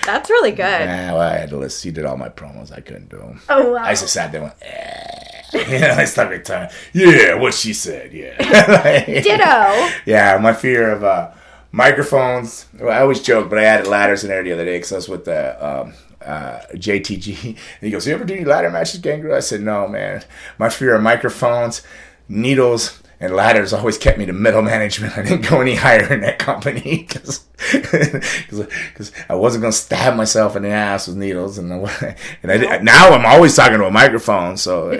That's really good. Yeah, well, I had to listen. She did all my promos. I couldn't do them. Oh, wow. I just sat there and went, Yeah, I stopped every time. Yeah, what she said, yeah. Like, ditto. Yeah, my fear of microphones. Well, I always joke, but I added ladders in there the other day because I was with the... JTG, and he goes, you ever do any ladder matches, Gangrel? I said, no, man. My fear of microphones, needles, And ladders always kept me to middle management. I didn't go any higher in that company because I wasn't going to stab myself in the ass with needles. And now I'm always talking to a microphone. So I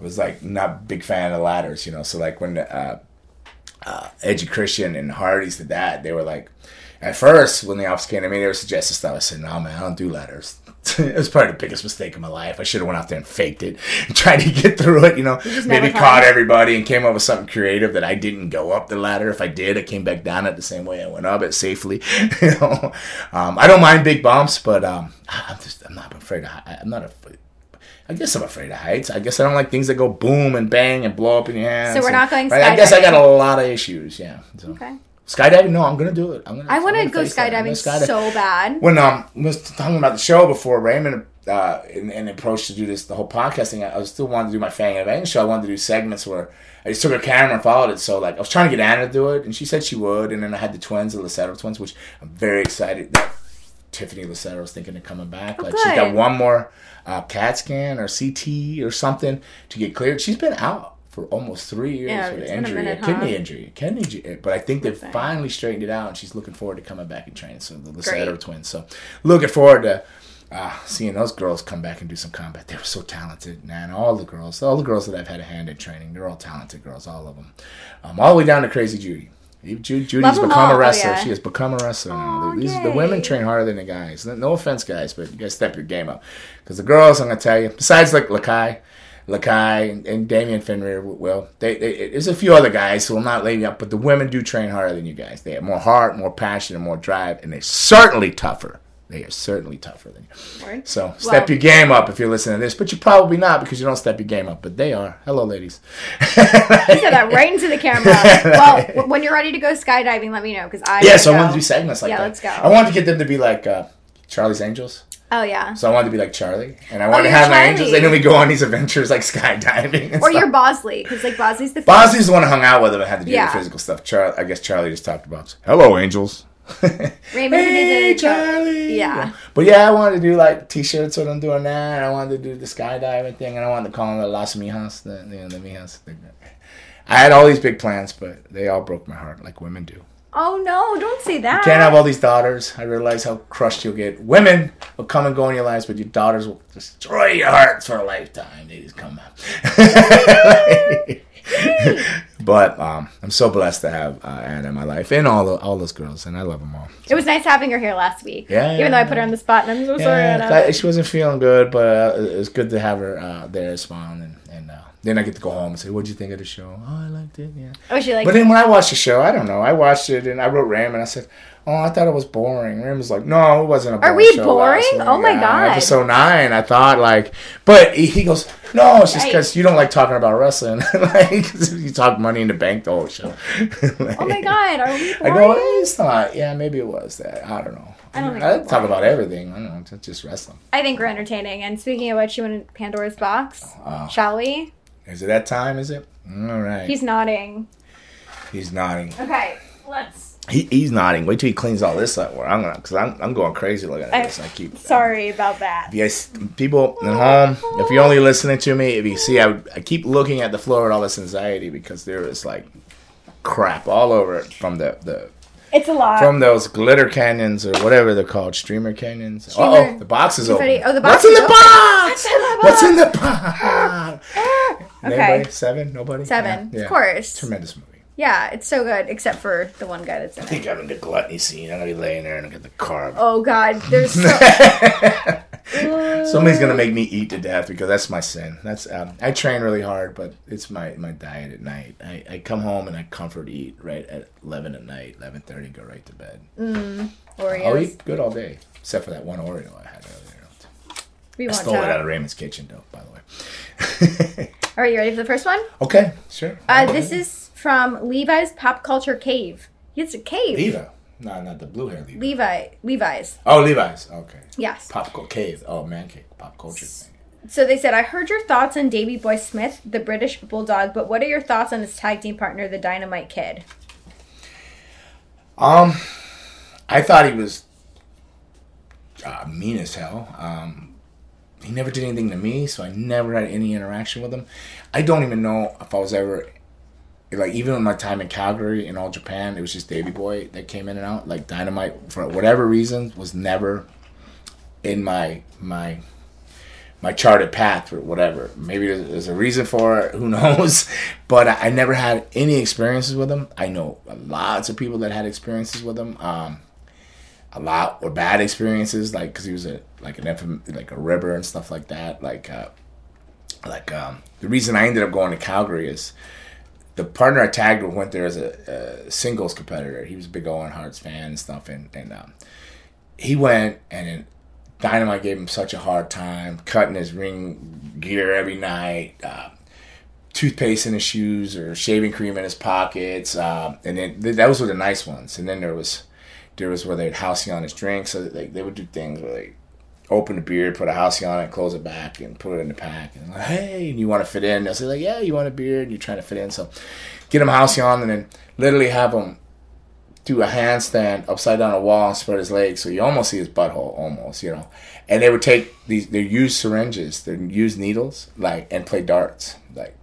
was like not a big fan of ladders, you know. So like when Edgy Christian and Hardy's did that, they were like, at first when the office came to me, they were suggesting stuff. I said, "No, man, I don't do ladders." It was probably the biggest mistake of my life. I should have went out there and faked it and tried to get through it, you know. Maybe caught everybody and came up with something creative that I didn't go up the ladder. If I did, I came back down it the same way I went up it safely. You know, I don't mind big bumps, but I'm not afraid of. I guess I'm afraid of heights. I guess I don't like things that go boom and bang and blow up in your hands. So we're not going skydiving. I guess I got a lot of issues. Yeah. So. Okay. Skydiving? No, I'm going to do it. I want to go skydiving so bad. When I was talking about the show before Raymond and approached to do this, the whole podcasting, I still wanted to do my Fang and a Bang show. I wanted to do segments where I just took her camera and followed it. So like I was trying to get Anna to do it, and she said she would. And then I had the twins, the Lassetto twins, which I'm very excited that Tiffany Lassetto's thinking of coming back. Oh, like good. She's got one more CAT scan or CT or something to get cleared. She's been out for almost 3 years with an injury, a kidney injury. But I think they've finally straightened it out, and she's looking forward to coming back and training. So the Lassetto twins. So looking forward to seeing those girls come back and do some combat. They were so talented, man. All the girls that I've had a hand in training, they're all talented girls, all of them. All the way down to Crazy Judy. Judy's become a wrestler. Oh, yeah. She has become a wrestler now. The women train harder than the guys. No offense, guys, but you guys step your game up. Because the girls, I'm going to tell you, besides like Lakai and Damian Fenrir, well, there's a few other guys, so I'm not laying up, but the women do train harder than you guys. They have more heart, more passion, and more drive, and they're certainly tougher. They are certainly tougher than you. Right. So step your game up if you're listening to this, but you're probably not because you don't step your game up, but they are. Hello, ladies. You said that right into the camera. Well, when you're ready to go skydiving, let me know because I wanted to do segments like that. Yeah, let's go. I wanted to get them to be like Charlie's Angels. Oh, yeah. So I wanted to be like Charlie, and I wanted to have my angels, and then we go on these adventures like skydiving. Or your Bosley, because like Bosley's the one I hung out with him and had to do the physical stuff. I guess Charlie just talked about, hello, angels. Raymond, hey, Charlie. Yeah. But yeah, I wanted to do like t-shirts when I'm doing that, and I wanted to do the skydiving thing, and I wanted to call them the Las Mijas, the Mijas. I had all these big plans, but they all broke my heart like women do. Oh, no, don't say that. You can't have all these daughters. I realize how crushed you'll get. Women will come and go in your lives, but your daughters will destroy your hearts for a lifetime. They just come out. But I'm so blessed to have Anna in my life and all those girls, and I love them all. So. It was nice having her here last week, even though I put her on the spot, and I'm so sorry, Anna. She wasn't feeling good, but it was good to have her there smiling and then I get to go home and say, "What'd you think of the show?" "Oh, I liked it." Yeah. Oh, she liked it. But then when I watched the show, I don't know. I watched it and I wrote Ram and I said, "Oh, I thought it was boring." Ram was like, "No, it wasn't a boring show." Are we show boring? Oh my god! Episode 9, I thought like, but he goes, "No, it's just because you don't like talking about wrestling. Like you talk Money in the Bank the whole show." Like, oh my god! Are we boring? I go, it's not. Yeah, maybe it was that. I don't know. I don't think I talk about everything. I don't know, just wrestling. I think we're entertaining. And speaking of which, you want Pandora's Box? Shall we? Is it that time, is it? All right. He's nodding. Okay, let's... He's nodding. Wait till he cleans all this up. I'm going crazy looking at this. Sorry about that. Yes, people at home, if you're only listening to me, if you see, I keep looking at the floor with all this anxiety because there is, like, crap all over it from the... It's a lot. From those glitter canyons or whatever they're called, streamer canyons. Oh, the box is open. What's in the box? Okay. Anybody? Seven. Yeah. Of course. Tremendous movie. Yeah, it's so good, except for the one guy that's in it. I think I'm in the gluttony scene. I'm going to be laying there and I'm going to get the carb. Oh, God. There's so... Somebody's going to make me eat to death because that's my sin. That's I train really hard, but it's my diet at night. I come home and I comfort eat right at 11 at night, 11:30, and go right to bed. Oreos. I'll eat good all day, except for that one Oreo I had earlier. I stole it out of Raymond's kitchen, though, by the way. All right, you ready for the first one? Okay, sure. This is from Levi's Pop Culture Cave. It's a cave. Levi. No, not the blue hair Levi. Levi's. Oh, Levi's. Okay. Yes. Pop Culture Cave. Oh, man cave. Pop Culture Cave. So they said, I heard your thoughts on Davey Boy Smith, the British Bulldog, but what are your thoughts on his tag team partner, the Dynamite Kid? I thought he was mean as hell. He never did anything to me, so I never had any interaction with him. I don't even know if I was ever, like, even in my time in Calgary and all Japan, it was just Davey Boy that came in and out. Like, Dynamite, for whatever reason, was never in my charted path or whatever. Maybe there's a reason for it. Who knows? But I never had any experiences with him. I know lots of people that had experiences with him. A lot were bad experiences, like, because he was a ribber and stuff like that. The reason I ended up going to Calgary is the partner I tagged with went there as a singles competitor. He was a big Owen Hart's fan and stuff, and he went and Dynamite gave him such a hard time, cutting his ring gear every night, toothpaste in his shoes or shaving cream in his pockets, and then those were the nice ones. And then there was where they'd housey on his drink, so like they would do things where they open the beer, put a housey on it, close it back, and put it in the pack. And like, hey, you want to fit in? They'll say like, yeah, you want a beer, and you're trying to fit in. So get him housey on, and then literally have him do a handstand upside down a wall and spread his legs, so you almost see his butthole, almost, you know. And they would take their used syringes, their used needles, like, and play darts, like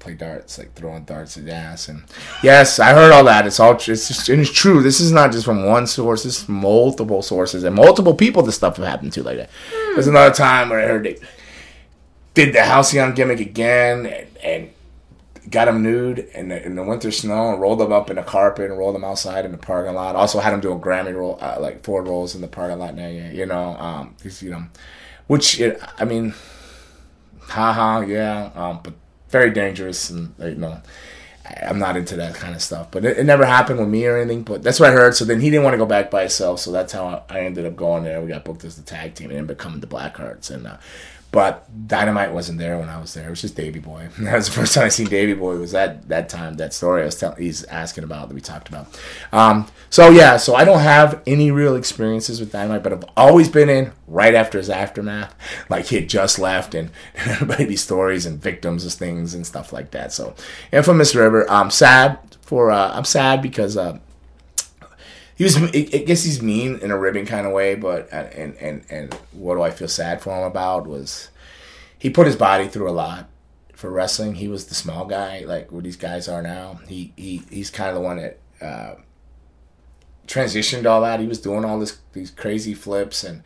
throwing darts at his ass. And yes, I heard all that. It's all, it's true. This is not just from one source. This is multiple sources and multiple people. This stuff happened to like that. There's another time where I heard they did the halcyon gimmick again and got him nude in the winter snow and rolled him up in a carpet and rolled him outside in the parking lot. Also had him do a Grammy roll, like 4 rolls in the parking lot. Now, yeah, you know, but very dangerous, and you know, I'm not into that kind of stuff. But it never happened with me or anything. But that's what I heard. So then he didn't want to go back by himself. So that's how I ended up going there. We got booked as the tag team and then becoming the Blackhearts. And but Dynamite wasn't there when I was there. It was just Davey Boy. That was the first time I seen Davey Boy. It was that time, that story I was telling, he's asking about, that we talked about. So I don't have any real experiences with Dynamite, but I've always been in right after his aftermath. Like, he had just left, and everybody these stories and victims of things and stuff like that. So, infamous river. I'm sad because he was, I guess he's mean in a ribbing kind of way, but and what do I feel sad for him about was he put his body through a lot for wrestling. He was the small guy, like what these guys are now. He's kind of the one that transitioned all that. He was doing all these crazy flips and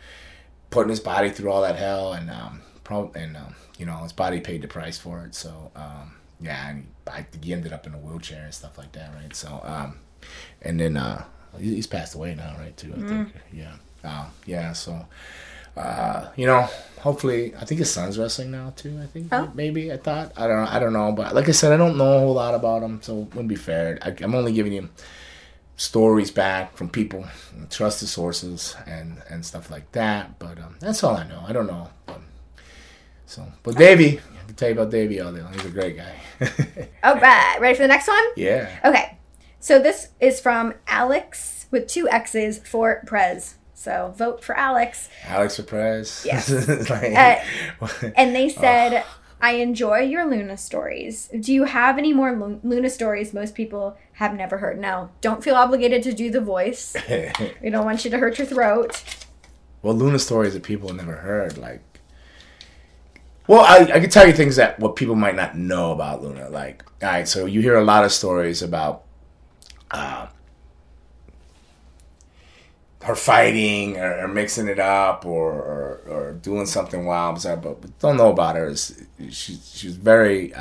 putting his body through all that hell, and his body paid the price for it. So and I think he ended up in a wheelchair and stuff like that, right? So and then he's passed away now, right, too, I think. Yeah. Hopefully, I think his son's wrestling now, too, I think. Oh. Maybe, I thought. I don't know. But like I said, I don't know a whole lot about him, so it wouldn't be fair. I'm only giving you stories back from people, trusted sources, and stuff like that. But that's all I know. I don't know. But Davey, I can tell you about Davey all day long. He's a great guy. All right. Ready for the next one? Yeah. Okay. So this is from Alex with 2 X's for Prez. So vote for Alex. Alex for Prez. Yes. And they said, I enjoy your Luna stories. Do you have any more Luna stories most people have never heard? No. Don't feel obligated to do the voice. We don't want you to hurt your throat. Well, Luna stories that people have never heard, like. Well, I can tell you things that what people might not know about Luna. Like, all right, so you hear a lot of stories about her fighting or mixing it up or doing something wild, but don't know about her. She was very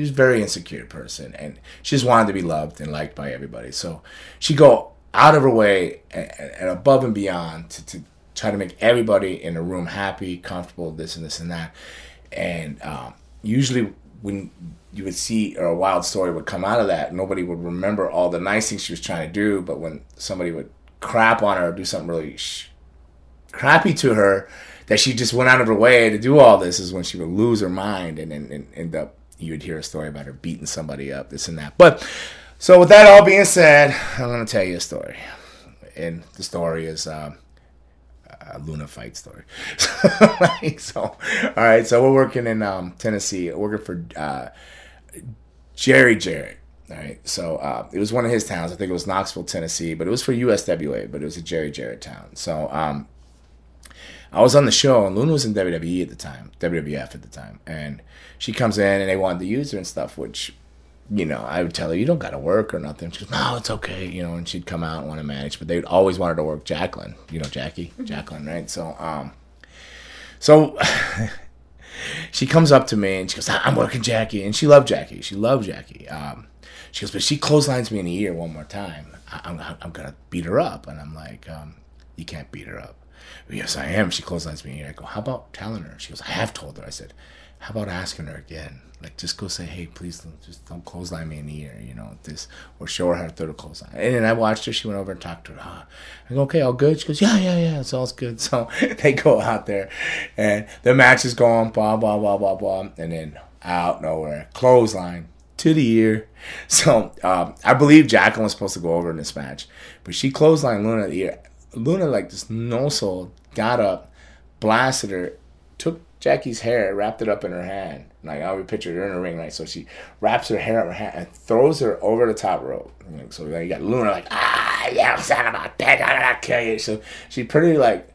insecure person, and she just wanted to be loved and liked by everybody. So she'd go out of her way and above and beyond to try to make everybody in the room happy, comfortable, this and this and that. And usually when you would see, or a wild story would come out of that, nobody would remember all the nice things she was trying to do, but when somebody would crap on her or do something really crappy to her, that she just went out of her way to do all this, is when she would lose her mind and end up, you would hear a story about her beating somebody up, this and that. But, so with that all being said, I'm going to tell you a story. And the story is a Luna fight story. All right, so we're working in Tennessee, working for Jerry Jarrett. All right, so it was one of his towns. I think it was Knoxville, Tennessee, but it was for USWA, but it was a Jerry Jarrett town. So I was on the show, and Luna was in WWE at the time, WWF at the time, and she comes in, and they wanted to use her and stuff, which, you know, I would tell her, you don't got to work or nothing. She goes, no, it's okay, you know, and she'd come out and want to manage, but they would always want her to work Jacqueline, you know, Jacqueline, right? So, she comes up to me, and she goes, I'm working Jackie, and she loved Jackie, she goes, but she clotheslines me in the ear one more time, I'm going to beat her up. And I'm like, you can't beat her up. Yes, I am. She clotheslines me in the ear. I go, how about telling her? She goes, I have told her. I said, how about asking her again? Like, just go say, hey, please don't clothesline me in the ear, you know, this, or show her how to throw the clothesline. And then I watched her. She went over and talked to her. I go, okay, all good? She goes, yeah, it's all good. So they go out there, and the match is going, blah, blah, blah, blah, blah. And then out nowhere, clothesline to the ear. So I believe Jacqueline was supposed to go over in this match, but she clotheslined Luna in the ear. Luna, like this no soul, got up, blasted her, took Jackie's hair, wrapped it up in her hand. Like, I would picture her in a ring, right? So she wraps her hair up her hand and throws her over the top rope. Like, so you got Luna like, yeah, I'm talking about that. I'm gonna kill you. So she pretty like,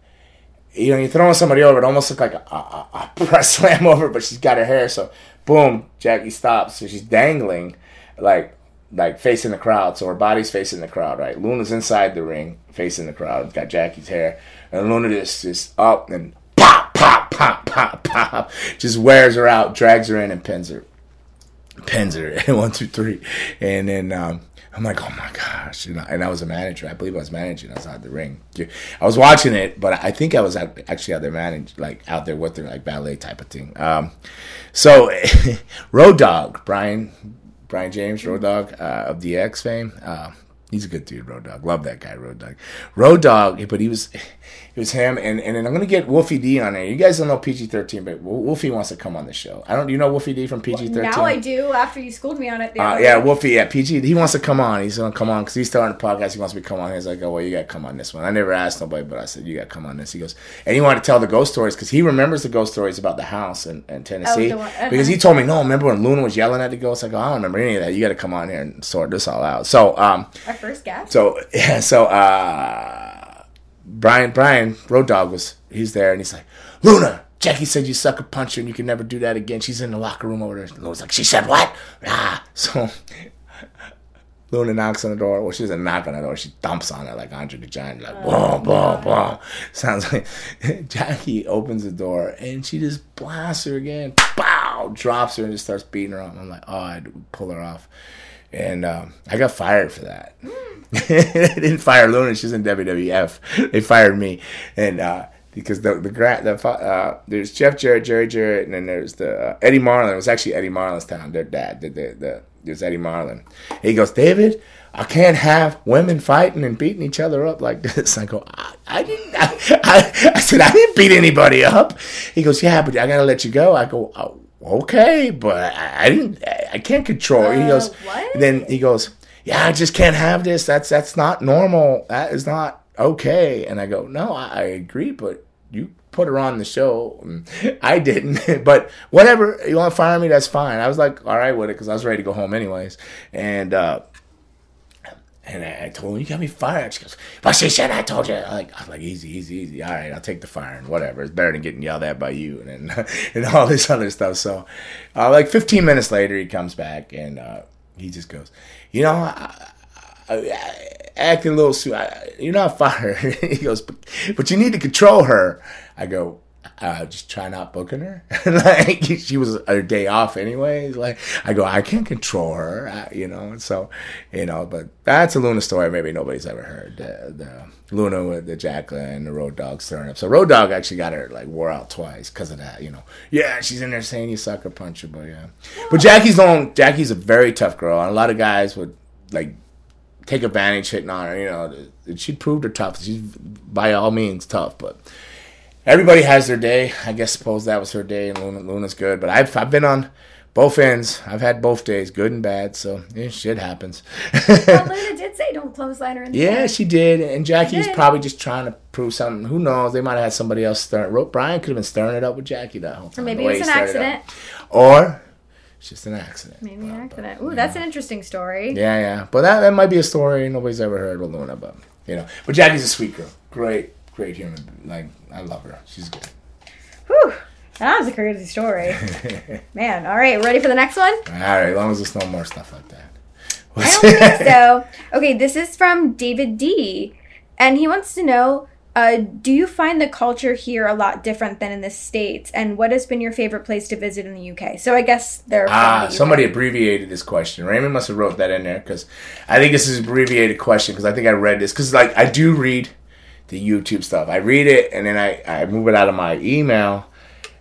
you know, you're throwing somebody over, it almost looked like a press slam over, but she's got her hair. So boom, Jackie stops. So she's dangling, like facing the crowd. So her body's facing the crowd, right? Luna's inside the ring, facing the crowd. Got Jackie's hair. And Luna just up and pop, pop, pop, pop, pop. Just wears her out, drags her in and pins her. 1, 2, 3. And then I'm like, oh my gosh. And I was a manager. I believe I was managing outside the ring. I was watching it, but I think I was actually out there out there with her, like ballet type of thing. So Road Dogg, Brian James, Road Dogg of DX fame. He's a good dude, Road Dogg. Love that guy, Road Dogg. Road Dogg, but it was him. And then I'm going to get Wolfie D on there. You guys don't know PG-13, but Wolfie wants to come on the show. Do you know Wolfie D from PG-13? Well, now I do, after you schooled me on it. Yeah, Wolfie, yeah, PG, he wants to come on. He's going to come on because he's starting the podcast. He wants me to come on. He's like, oh, well, you got to come on this one. I never asked nobody, but I said, you got to come on this. He goes, and he wanted to tell the ghost stories because he remembers the ghost stories about the house in Tennessee. Oh, because he told me, no, remember when Luna was yelling at the ghost? I go, I don't remember any of that. You got to come on here and sort this all out. So, our first guest. So Brian Road Dogg he's there, and he's like, Luna, Jackie said you sucker punch her and you can never do that again. She's in the locker room over there. And Luna's like, she said what? Ah. So Luna knocks on the door. Well, she doesn't knock on the door. She thumps on it like Andre the Giant, like boom, boom, boom. Sounds like Jackie opens the door and she just blasts her again. Pow! Drops her and just starts beating her up. I'm like, oh, I'd pull her off. And I got fired for that. They didn't fire Luna. She's in WWF. They fired me. And because there's Jeff Jarrett, Jerry Jarrett, and then there's the Eddie Marlin. It was actually Eddie Marlin's town. Their dad. There's Eddie Marlin. He goes, David, I can't have women fighting and beating each other up like this. I go, I said, I didn't beat anybody up. He goes, yeah, but I got to let you go. I go, oh. Okay, but I can't control it. He goes, what? Then he goes, yeah, I just can't have this. That's not normal. That is not okay. And I go, no, I agree, but you put her on the show. And I didn't, but whatever. You want to fire me? That's fine. I was like, all right with it because I was ready to go home anyways. And I told her, you got me fired. She goes, but she said I told you. I'm like, easy. All right, I'll take the firing. Whatever. It's better than getting yelled at by you and all this other stuff. So, 15 minutes later, he comes back and he just goes, you know, I acting a little, you're not fired. He goes, but you need to control her. I go, just try not booking her. Like, she was her day off anyways. Like, I go, I can't control her, you know. So, you know, but that's a Luna story maybe nobody's ever heard. The Luna with the Jacqueline, the Road Dogg stirring up. So Road Dogg actually got her, like, wore out twice because of that, you know. Yeah, she's in there saying you sucker punch her, but yeah. But Jackie's a very tough girl, and a lot of guys would, like, take advantage hitting on her, you know. She proved her tough. She's, by all means, tough, but... Everybody has their day. I guess suppose that was her day, and Luna's good. But I've been on both ends. I've had both days, good and bad. So shit happens. Well, Luna did say don't clothesline her in the head. She did. And Jackie's probably just trying to prove something. Who knows? They might have had somebody else stirring. Brian could have been stirring it up with Jackie that whole time. Or maybe it was an accident. Or it's just an accident. Maybe an accident. Ooh, that's an interesting story. Yeah, yeah. But that might be a story nobody's ever heard with Luna. But Jackie's a sweet girl. Great. great human. Like, I love her. She's good. Whew. That was a crazy story. Man, all right, ready for the next one? All right, as long as there's no more stuff like that. I don't think so. Okay, this is from David D. And he wants to know, do you find the culture here a lot different than in the States? And what has been your favorite place to visit in the UK? So I guess they're from the UK. Somebody abbreviated this question. Raymond must have wrote that in there because I think this is an abbreviated question because I think I read this. Because, like, I do read the YouTube stuff. I read it, and then I move it out of my email.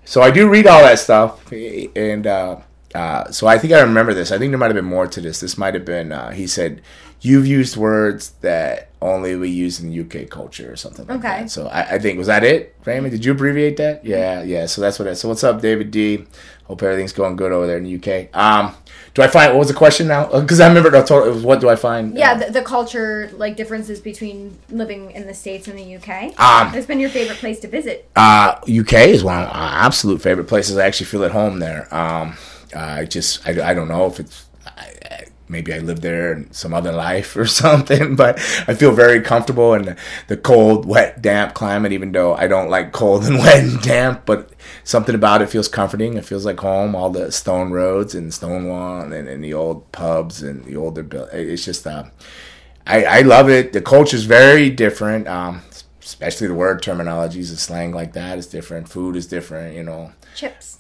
So I do read all that stuff. And so I think I remember this. I think there might have been more to this. This might have been, he said, you've used words that only we use in UK culture or something like that. So I think, was that it, Raymond? Did you abbreviate that? Yeah. So that's what it is. So what's up, David D? Hope everything's going good over there in the UK. Do I find, what was the question now? Because I remember it was, what do I find? Yeah, the culture, like, differences between living in the States and the UK. What's been your favorite place to visit? UK is one of my absolute favorite places. I actually feel at home there. I don't know if it's, maybe I lived there in some other life or something, but I feel very comfortable in the cold, wet, damp climate, even though I don't like cold and wet and damp, but something about it feels comforting. It feels like home, all the stone roads and Stonewall and the old pubs and the older buildings. It's just, I love it. The culture is very different, especially the word terminologies and slang like that is different. Food is different, you know. Chips.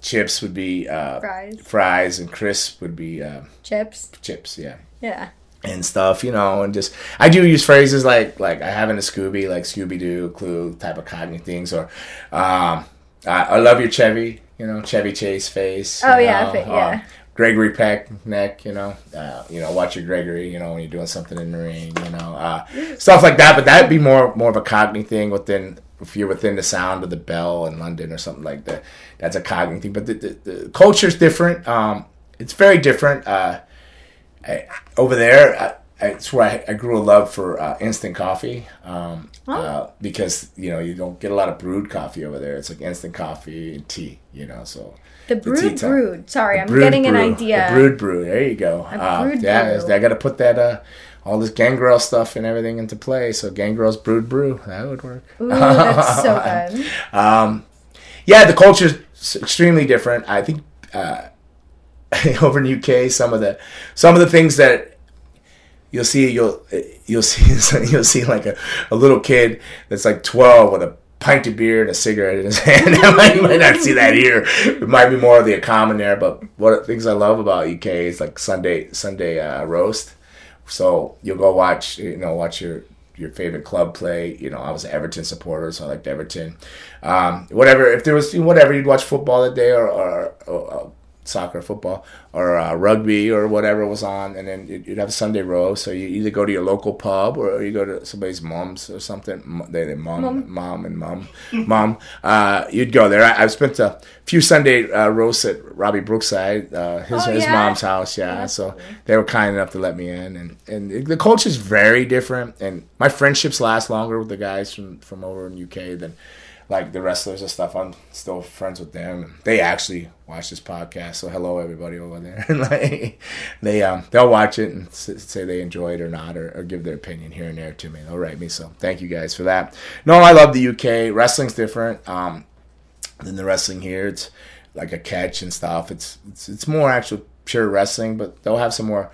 Chips would be fries. Fries and crisp would be chips. Chips, yeah. Yeah. And stuff, you know, and just I do use phrases like I have in a Scooby, like Scooby Doo, Clue type of cognitive things, or I love your Chevy, you know, Chevy Chase face. Oh yeah, yeah. Gregory Peck neck, you know, watch your Gregory, you know, when you're doing something in the ring, you know, stuff like that. But that'd be more of a Cockney thing within, if you're within the sound of the bell in London or something like that. That's a Cockney thing. But the culture's different. It's very different over there. It's where I grew a love for instant coffee because, you know, you don't get a lot of brewed coffee over there. It's like instant coffee and tea, you know, so. The brewed brew. The brewed brew. There you go. I got to put that, all this Gangrel stuff and everything into play. So Gangrel's brewed brew. That would work. Ooh, that's so good. Yeah, the culture's extremely different. I think over in the UK, some of the things that, You'll see like a little kid that's like 12 with a pint of beer and a cigarette in his hand. You might not see that here. It might be more of the common there. But what things I love about UK is like Sunday roast. So you'll go watch your favorite club play. You know, I was an Everton supporter, so I liked Everton. You'd watch football that day or soccer, football, or rugby or whatever was on, and then you'd have a Sunday roast. So you either go to your local pub or you go to somebody's mom's or something. Mom. You'd go there. I've spent a few Sunday roasts at Robbie Brookside, his mom's house. Yeah, so they were kind enough to let me in, and the culture's very different. And my friendships last longer with the guys from over in UK than. Like the wrestlers and stuff, I'm still friends with them. They actually watch this podcast, so hello everybody over there. Like, they'll watch it and say they enjoy it or not, or give their opinion here and there to me. They'll write me, so thank you guys for that. No, I love the UK. Wrestling's different than the wrestling here. It's like a catch and stuff. It's more actual pure wrestling, but they'll have some more.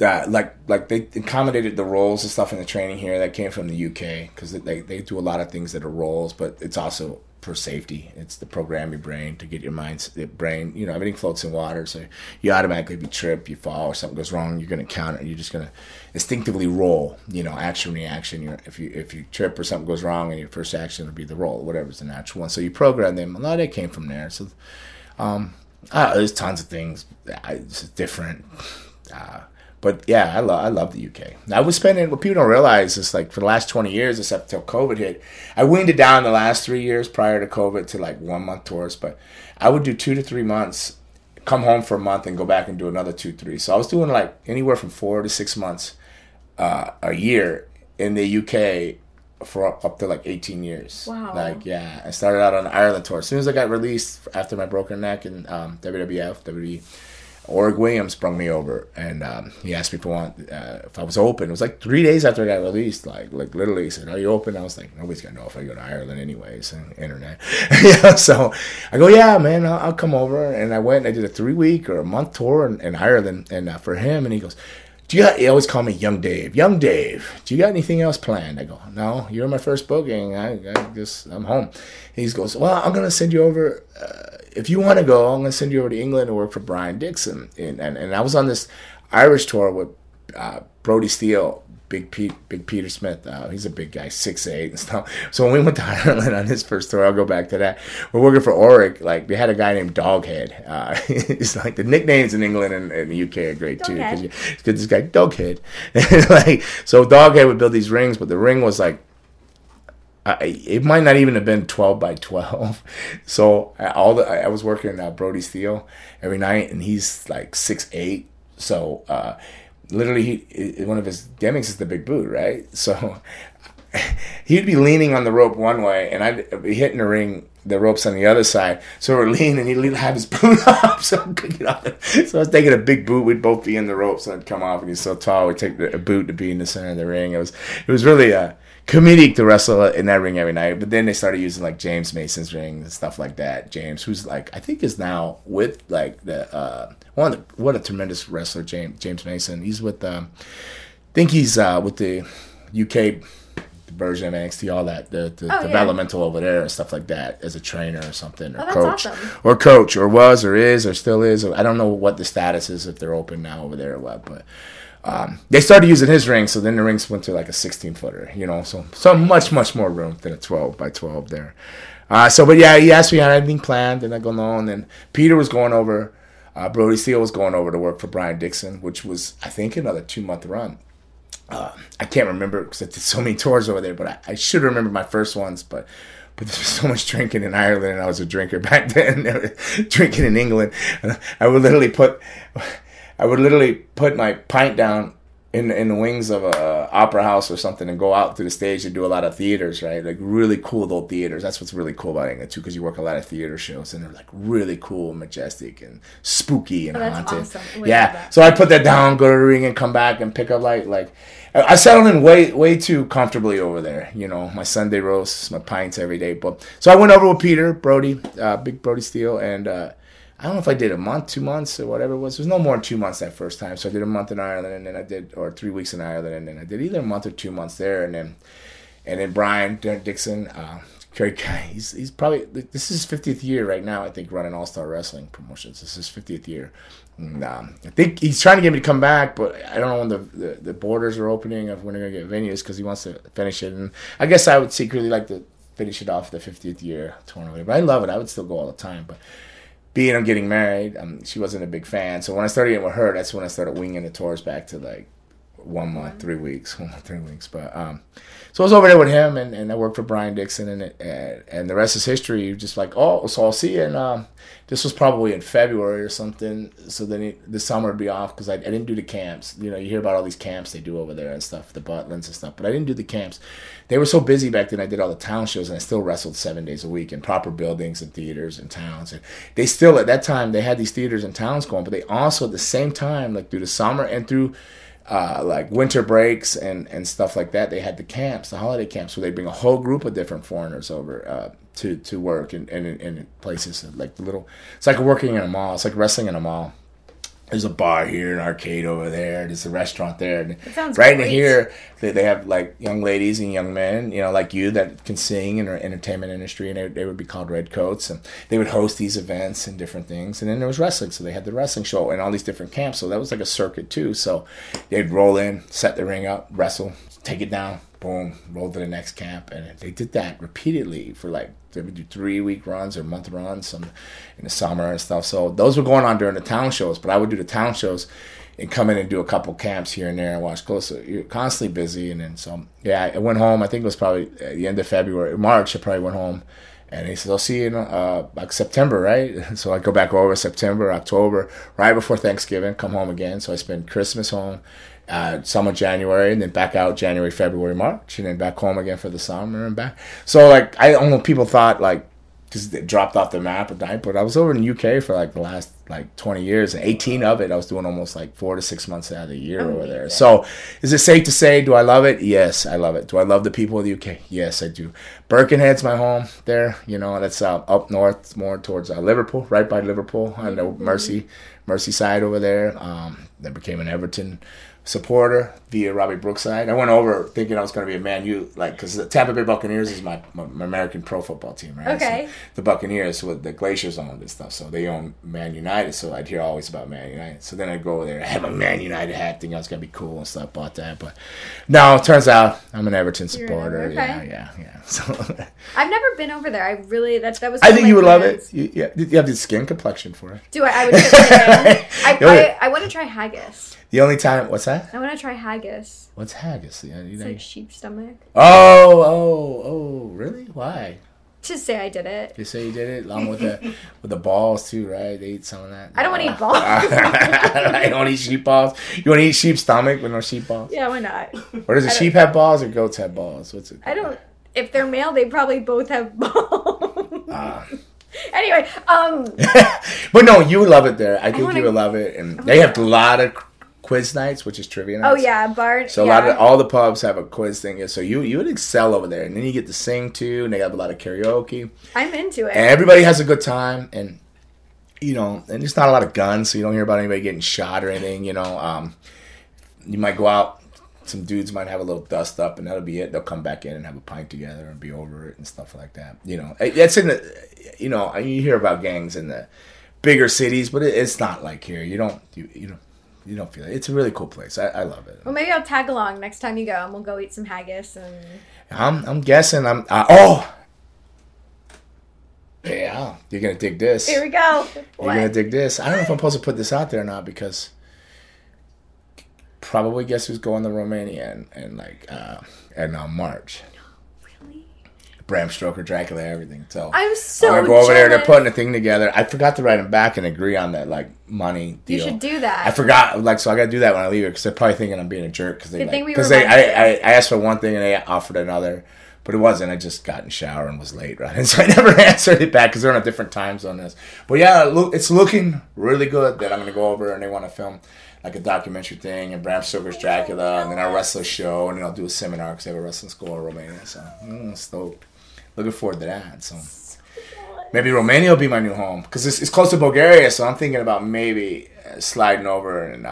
Like they accommodated the roles and stuff in the training here that came from the UK because they do a lot of things that are roles, but it's also for safety. It's to program your brain, to get your brain, you know, everything floats in water, so you automatically, if you trip, you fall, or something goes wrong, you're going to counter, you're just going to instinctively roll, you know, action, reaction. If you trip or something goes wrong, and your first action would be the roll, whatever's the natural one. So you program them. A lot of that came from there. So there's tons of things. It's different. But yeah, I love the UK. I was spending, what people don't realize is like for the last 20 years, except until COVID hit, I weaned it down the last 3 years prior to COVID to like 1 month tours, but I would do 2 to 3 months, come home for a month and go back and do another 2, 3. So I was doing like anywhere from 4 to 6 months a year in the UK for up to like 18 years. Wow. Like, yeah, I started out on an Ireland tour. As soon as I got released after my broken neck in WWF, WWE, Org Williams sprung me over, and he asked me if I was open. It was like 3 days after I got released. Like literally, he said, "Are you open?" I was like, "Nobody's gonna know if I go to Ireland anyways." And internet, yeah. So I go, "Yeah, man, I'll come over." And I went. And I did a 3-week or a month tour in Ireland, and for him. And he goes, "Do you?" He always called me Young Dave. "Young Dave, do you got anything else planned?" I go, "No, you're my first booking. I'm home." He goes, "Well, I'm gonna send you over." If you want to go, I'm going to send you over to England to work for Brian Dixon. And I was on this Irish tour with Brody Steele, Big Peter Smith. He's a big guy, 6'8" and stuff. So when we went to Ireland on his first tour, I'll go back to that. We're working for Oric. Like, they had a guy named Doghead. It's like the nicknames in England and the UK are great too. Because this guy, Doghead. So Doghead would build these rings, but the ring was like, it might not even have been 12 by 12. So I was working Brody Steele every night, and he's like 6'8". So literally, one of his gimmicks is the big boot, right? So he'd be leaning on the rope one way, and I'd be hitting the ring, the ropes on the other side. So we're leaning, and he'd have his boot off. So I'm kicking off. So I was taking a big boot. We'd both be in the ropes, and I'd come off, and he's so tall. We'd take a boot to be in the center of the ring. It was really comedic to wrestle in that ring every night. But then they started using like James Mason's ring and stuff like that. James, who's like, I think is now with like the what a tremendous wrestler, James Mason. He's with I think he's with the UK version of NXT, all that, the developmental over there and stuff like that, as a trainer or something, or coach, awesome. Or coach, or was, or is, or still is. Or I don't know what the status is, if they're open now over there or what, but. They started using his ring, so then the rings went to like a 16-footer, so much more room than a 12 by 12 there. But yeah, he asked me had anything planned, and I go no, and then Peter was going over, Brody Steele was going over to work for Brian Dixon, which was I think another 2-month run. I can't remember because I did so many tours over there, but I should remember my first ones, but there was so much drinking in Ireland, and I was a drinker back then, drinking in England. I would literally put my pint down in the wings of a opera house or something and go out to the stage and do a lot of theaters, right? Like really cool old theaters. That's what's really cool about England too, because you work a lot of theater shows and they're like really cool, majestic, and spooky and haunted. Awesome. Yeah. So I put that down, go to the ring, and come back and pick up like I settled in way too comfortably over there. My Sunday roasts, my pints every day. But so I went over with Peter Brody, Big Brody Steele, and. I don't know if I did a month, 2 months, or whatever it was. It was no more than 2 months that first time. So I did a month in Ireland, and then 3 weeks in Ireland, and then I did either a month or 2 months there. And then Brian Dixon, great guy. He's probably, this is his 50th year right now, I think, running All-Star Wrestling Promotions. This is his 50th year. And, I think he's trying to get me to come back, but I don't know when the borders are opening of when they're going to get venues, because he wants to finish it. And I guess I would secretly like to finish it off the 50th year tournament. But I love it. I would still go all the time, but... Being I'm getting married, she wasn't a big fan. So when I started getting with her, that's when I started winging the tours back to like 1 month, 3 weeks, 1 month, 3 weeks. But so I was over there with him, and I worked for Brian Dixon, and the rest is history. You're just like, oh, so I'll see you. And this was probably in February or something. So then the summer would be off because I didn't do the camps. You hear about all these camps they do over there and stuff, the Butlins and stuff. But I didn't do the camps. They were so busy back then. I did all the town shows, and I still wrestled 7 days a week in proper buildings and theaters and towns. And they still, at that time, they had these theaters and towns going, but they also at the same time, like through the summer and through like winter breaks and stuff like that, they had the camps, the holiday camps, where they bring a whole group of different foreigners over to work in places like little. It's like working in a mall. It's like wrestling in a mall. There's a bar here, an arcade over there. There's a restaurant there. And right in here, they have like young ladies and young men, like you, that can sing in our entertainment industry, and they would be called Redcoats, and they would host these events and different things. And then there was wrestling, so they had the wrestling show and all these different camps. So that was like a circuit too. So they'd roll in, set the ring up, wrestle, take it down, boom, roll to the next camp. And they did that repeatedly for like. They would do 3-week runs or month runs in the summer and stuff. So those were going on during the town shows, but I would do the town shows and come in and do a couple camps here and there and watch close. So you're constantly busy. And then so, yeah, I went home. I think it was probably at the end of February, March, I probably went home. And he says, I'll see you in like September, right? So I go back over September, October, right before Thanksgiving, come home again. So I spend Christmas home. Summer, January, and then back out January, February, March, and then back home again for the summer and back. So, like, I don't know, people thought, like, because it dropped off the map at night. But I was over in the UK for like the last like 20 years, 18 of it. I was doing almost like 4 to 6 months out of the year over there. So is it safe to say, do I love it? Yes, I love it. Do I love the people of the UK? Yes, I do. Birkenhead's my home there. You know, that's up north, more towards Liverpool, right by Liverpool. I know Merseyside over there. Then became an Everton supporter via Robbie Brookside. I went over thinking I was going to be a Man U, like, because the Tampa Bay Buccaneers is my American pro football team, right? Okay. So the Buccaneers with the Glaciers owned and stuff, so they own Man United, so I'd hear always about Man United. So then I'd go over there, I had my Man United hat, thinking I was going to be cool and stuff, bought that, but no, it turns out I'm an Everton supporter. Okay. Yeah. So I've never been over there. That was. I think you would love it. You have the skin complexion for it. Do I? I would. I want to try haggis. The only time, what's that? I want to try haggis. What's haggis? It's like sheep stomach. Oh, really? Why? To say I did it. You say you did it, along with the balls too, right? They eat some of that. I don't want to eat balls. I don't eat sheep balls. You want to eat sheep stomach with no sheep balls? Yeah, why not? Or does a sheep have balls or goats have balls? What's it? I don't. If they're male, they probably both have balls. Anyway, But no, you would love it there. I think you would love it, and they have a lot of quiz nights, which is trivia nights. Oh yeah, Bart. So all the pubs have a quiz thing. So you would excel over there, and then you get to sing too, and they have a lot of karaoke. I'm into it. And everybody has a good time, and you know, and there's not a lot of guns, so you don't hear about anybody getting shot or anything. You know, you might go out. Some dudes might have a little dust up, and that'll be it. They'll come back in and have a pint together and be over it and stuff like that. You know, that's in the. You know, you hear about gangs in the bigger cities, but it's not like here. You don't feel it. It's a really cool place. I love it. Well, maybe I'll tag along next time you go, and we'll go eat some haggis. And I'm guessing yeah, you're gonna dig this. Here we go. You're gonna dig this. I don't know if I'm supposed to put this out there or not, because probably guess who's going to Romania in March. Bram Stoker, Dracula, everything. So I'm so jealous. I'm going to go over there. They're putting a thing together. I forgot to write them back and agree on that, like, money deal. You should do that. I forgot. Like, so I got to do that when I leave here, because they're probably thinking I'm being a jerk. Because I asked for one thing and they offered another. But it wasn't. I just got in the shower and was late, right? And so I never answered it back because they're on a different time zone. But yeah, it's looking really good that I'm going to go over and they want to film like a documentary thing, and Bram Stoker's Dracula, and then our wrestler show, and then I'll do a seminar because they have a wrestling school in Romania. So I'm stoked. Looking forward to that. So maybe Romania will be my new home, because it's close to Bulgaria. So I'm thinking about maybe sliding over and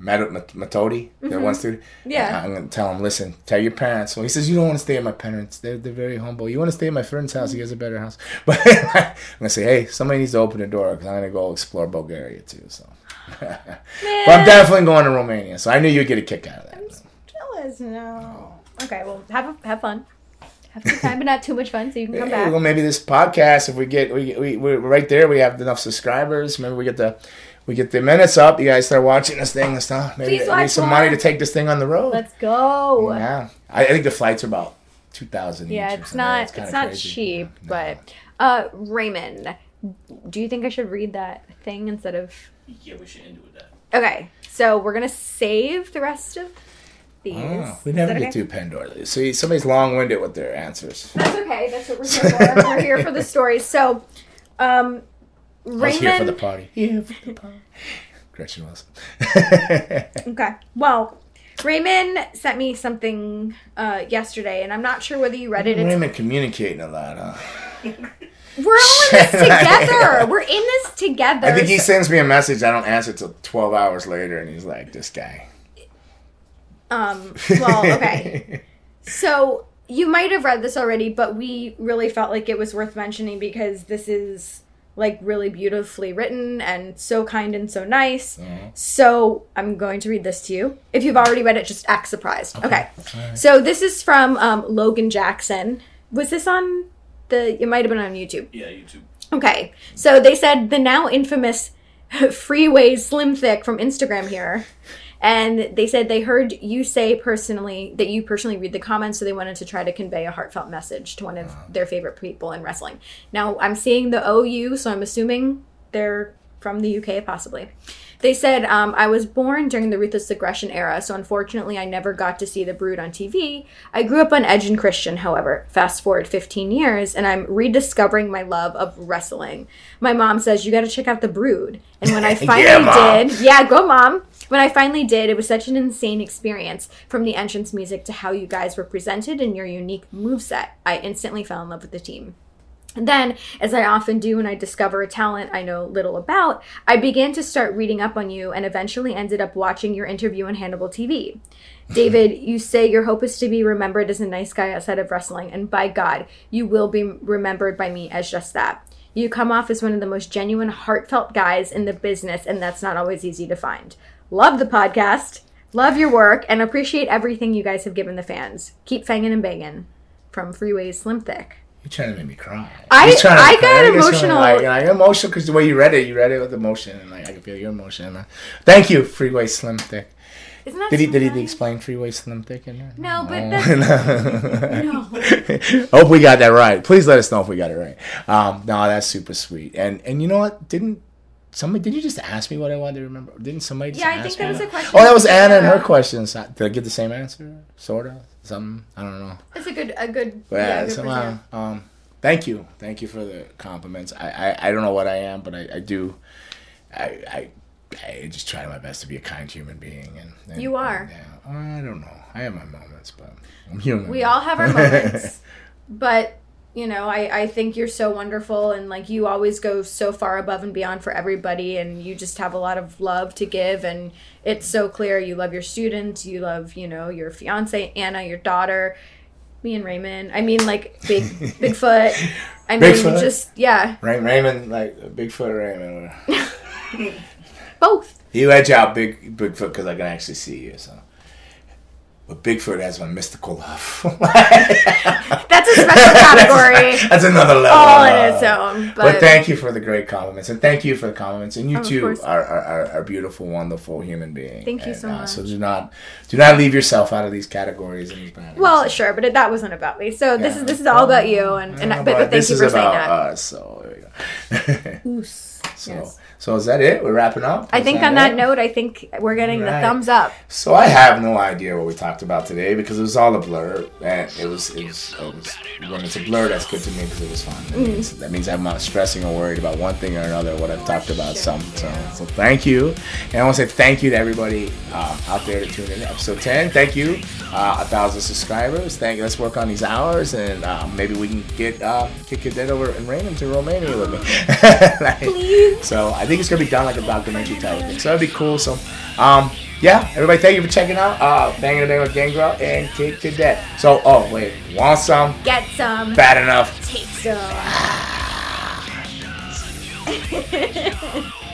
Matodi, that one student. Yeah, I'm gonna tell him, listen, tell your parents. Well, he says, you don't want to stay at my parents. They're very humble. You want to stay at my friend's house. He has a better house. But I'm gonna say, hey, somebody needs to open the door, because I'm gonna go explore Bulgaria too. So, but I'm definitely going to Romania. So I knew you'd get a kick out of that. I'm so jealous now. Oh. Okay, well, have fun. Have some time, but not too much fun, so you can come back. Well, maybe this podcast, if we're right there. We have enough subscribers. Maybe we get the minutes up. You guys start watching this thing and stuff. Maybe we need some money to take this thing on the road. Let's go. Yeah, I think the flights are about $2,000. Yeah, each it's not crazy. Cheap, no. But Raymond, do you think I should read that thing instead of? Yeah, we should end it with that. Okay, so we're gonna save the rest of these. Oh, we never get to Pandora. See, somebody's long-winded with their answers. That's okay. That's what we're here for. We're here for the stories. So, Raymond. I was here for the party. Gretchen Wilson. Okay. Well, Raymond sent me something yesterday, and I'm not sure whether you read it. Raymond communicating a lot, huh? We're all in this together. We're in this together. I think he sends me a message. I don't answer till 12 hours later, and he's like, this guy. Well, okay. So you might have read this already, but we really felt like it was worth mentioning, because this is like really beautifully written and so kind and so nice. Mm-hmm. So I'm going to read this to you. If you've already read it, just act surprised. Okay. Right. So this is from Logan Jackson. Was this on... It might have been on YouTube. Yeah, YouTube. Okay. So they said the now infamous Freeway Slim Thick from Instagram here. And they said they heard you say personally that you personally read the comments, so they wanted to try to convey a heartfelt message to one of their favorite people in wrestling. Now, I'm seeing the OU, so I'm assuming they're from the UK, possibly. They said, I was born during the Ruthless Aggression era, so unfortunately I never got to see the Brood on TV. I grew up on Edge and Christian, however. Fast forward 15 years, and I'm rediscovering my love of wrestling. My mom says, you got to check out the Brood. And when I finally When I finally did, it was such an insane experience, from the entrance music to how you guys were presented and your unique moveset. I instantly fell in love with the team. And then, as I often do when I discover a talent I know little about, I began to start reading up on you and eventually ended up watching your interview on Hannibal TV. David, you say your hope is to be remembered as a nice guy outside of wrestling, and by God, you will be remembered by me as just that. You come off as one of the most genuine, heartfelt guys in the business, and that's not always easy to find. Love the podcast, love your work, and appreciate everything you guys have given the fans. Keep fangin' and bangin'. From Freeway Slim Thick. You're trying to make me cry. I got emotional. I got emotional because the way you read it with emotion, and like I can feel your emotion. And, thank you, Freeway Slim Thick. Isn't that did he explain Freeway Slim Thick in there? No, but no. Hope we got that right. Please let us know if we got it right. No, that's super sweet. And you know what? Did you just ask me what I wanted to remember? Didn't somebody just ask me? Yeah, I think that was a question. Oh, that was Anna and her questions. Did I get the same answer? Sort of? Something? I don't know. It's a good somehow. Thank you. Thank you for the compliments. I don't know what I am, but I do. I just try my best to be a kind human being. And you are. And I don't know. I have my moments, but I'm human. We all have our moments. But... You know, I think you're so wonderful, and, like, you always go so far above and beyond for everybody, and you just have a lot of love to give, and it's so clear you love your students, you love, you know, your fiance, Anna, your daughter, me and Raymond. I mean, like, Bigfoot. I mean, Bigfoot. Just, yeah. Raymond, like, Bigfoot Raymond. Both. You edge out Bigfoot because I can actually see you, so. But Bigfoot has my mystical love. That's a special category. That's another level. All in its own. But thank you for the great compliments. And thank you for the compliments. And you too are beautiful, wonderful human being. Thank you so much. So do not leave yourself out of these categories. Well, sure, but that wasn't about me. So this is all about you. But thank you for saying that. This is about us. So there you go. So is that it? We're wrapping up? I think we're getting the thumbs up. So I have no idea what we talked about today because it was all a blur. And it was when it's a blur, that's good to me because it was fun. That means I'm not stressing or worried about one thing or another, what I've talked about. So thank you. And I want to say thank you to everybody out there to tune in to episode 10. Thank you. 1,000 subscribers. Thank you. Let's work on these hours. And maybe we can get Kid Cadet over and Raymond to Romania with me. Please. So I think it's going to be done like a documentary type of thing. So that'd be cool. So, everybody, thank you for checking out. Bang and a Bang with Gangrel and Kid Cadet. So, want some? Get some. Bad enough. Take some.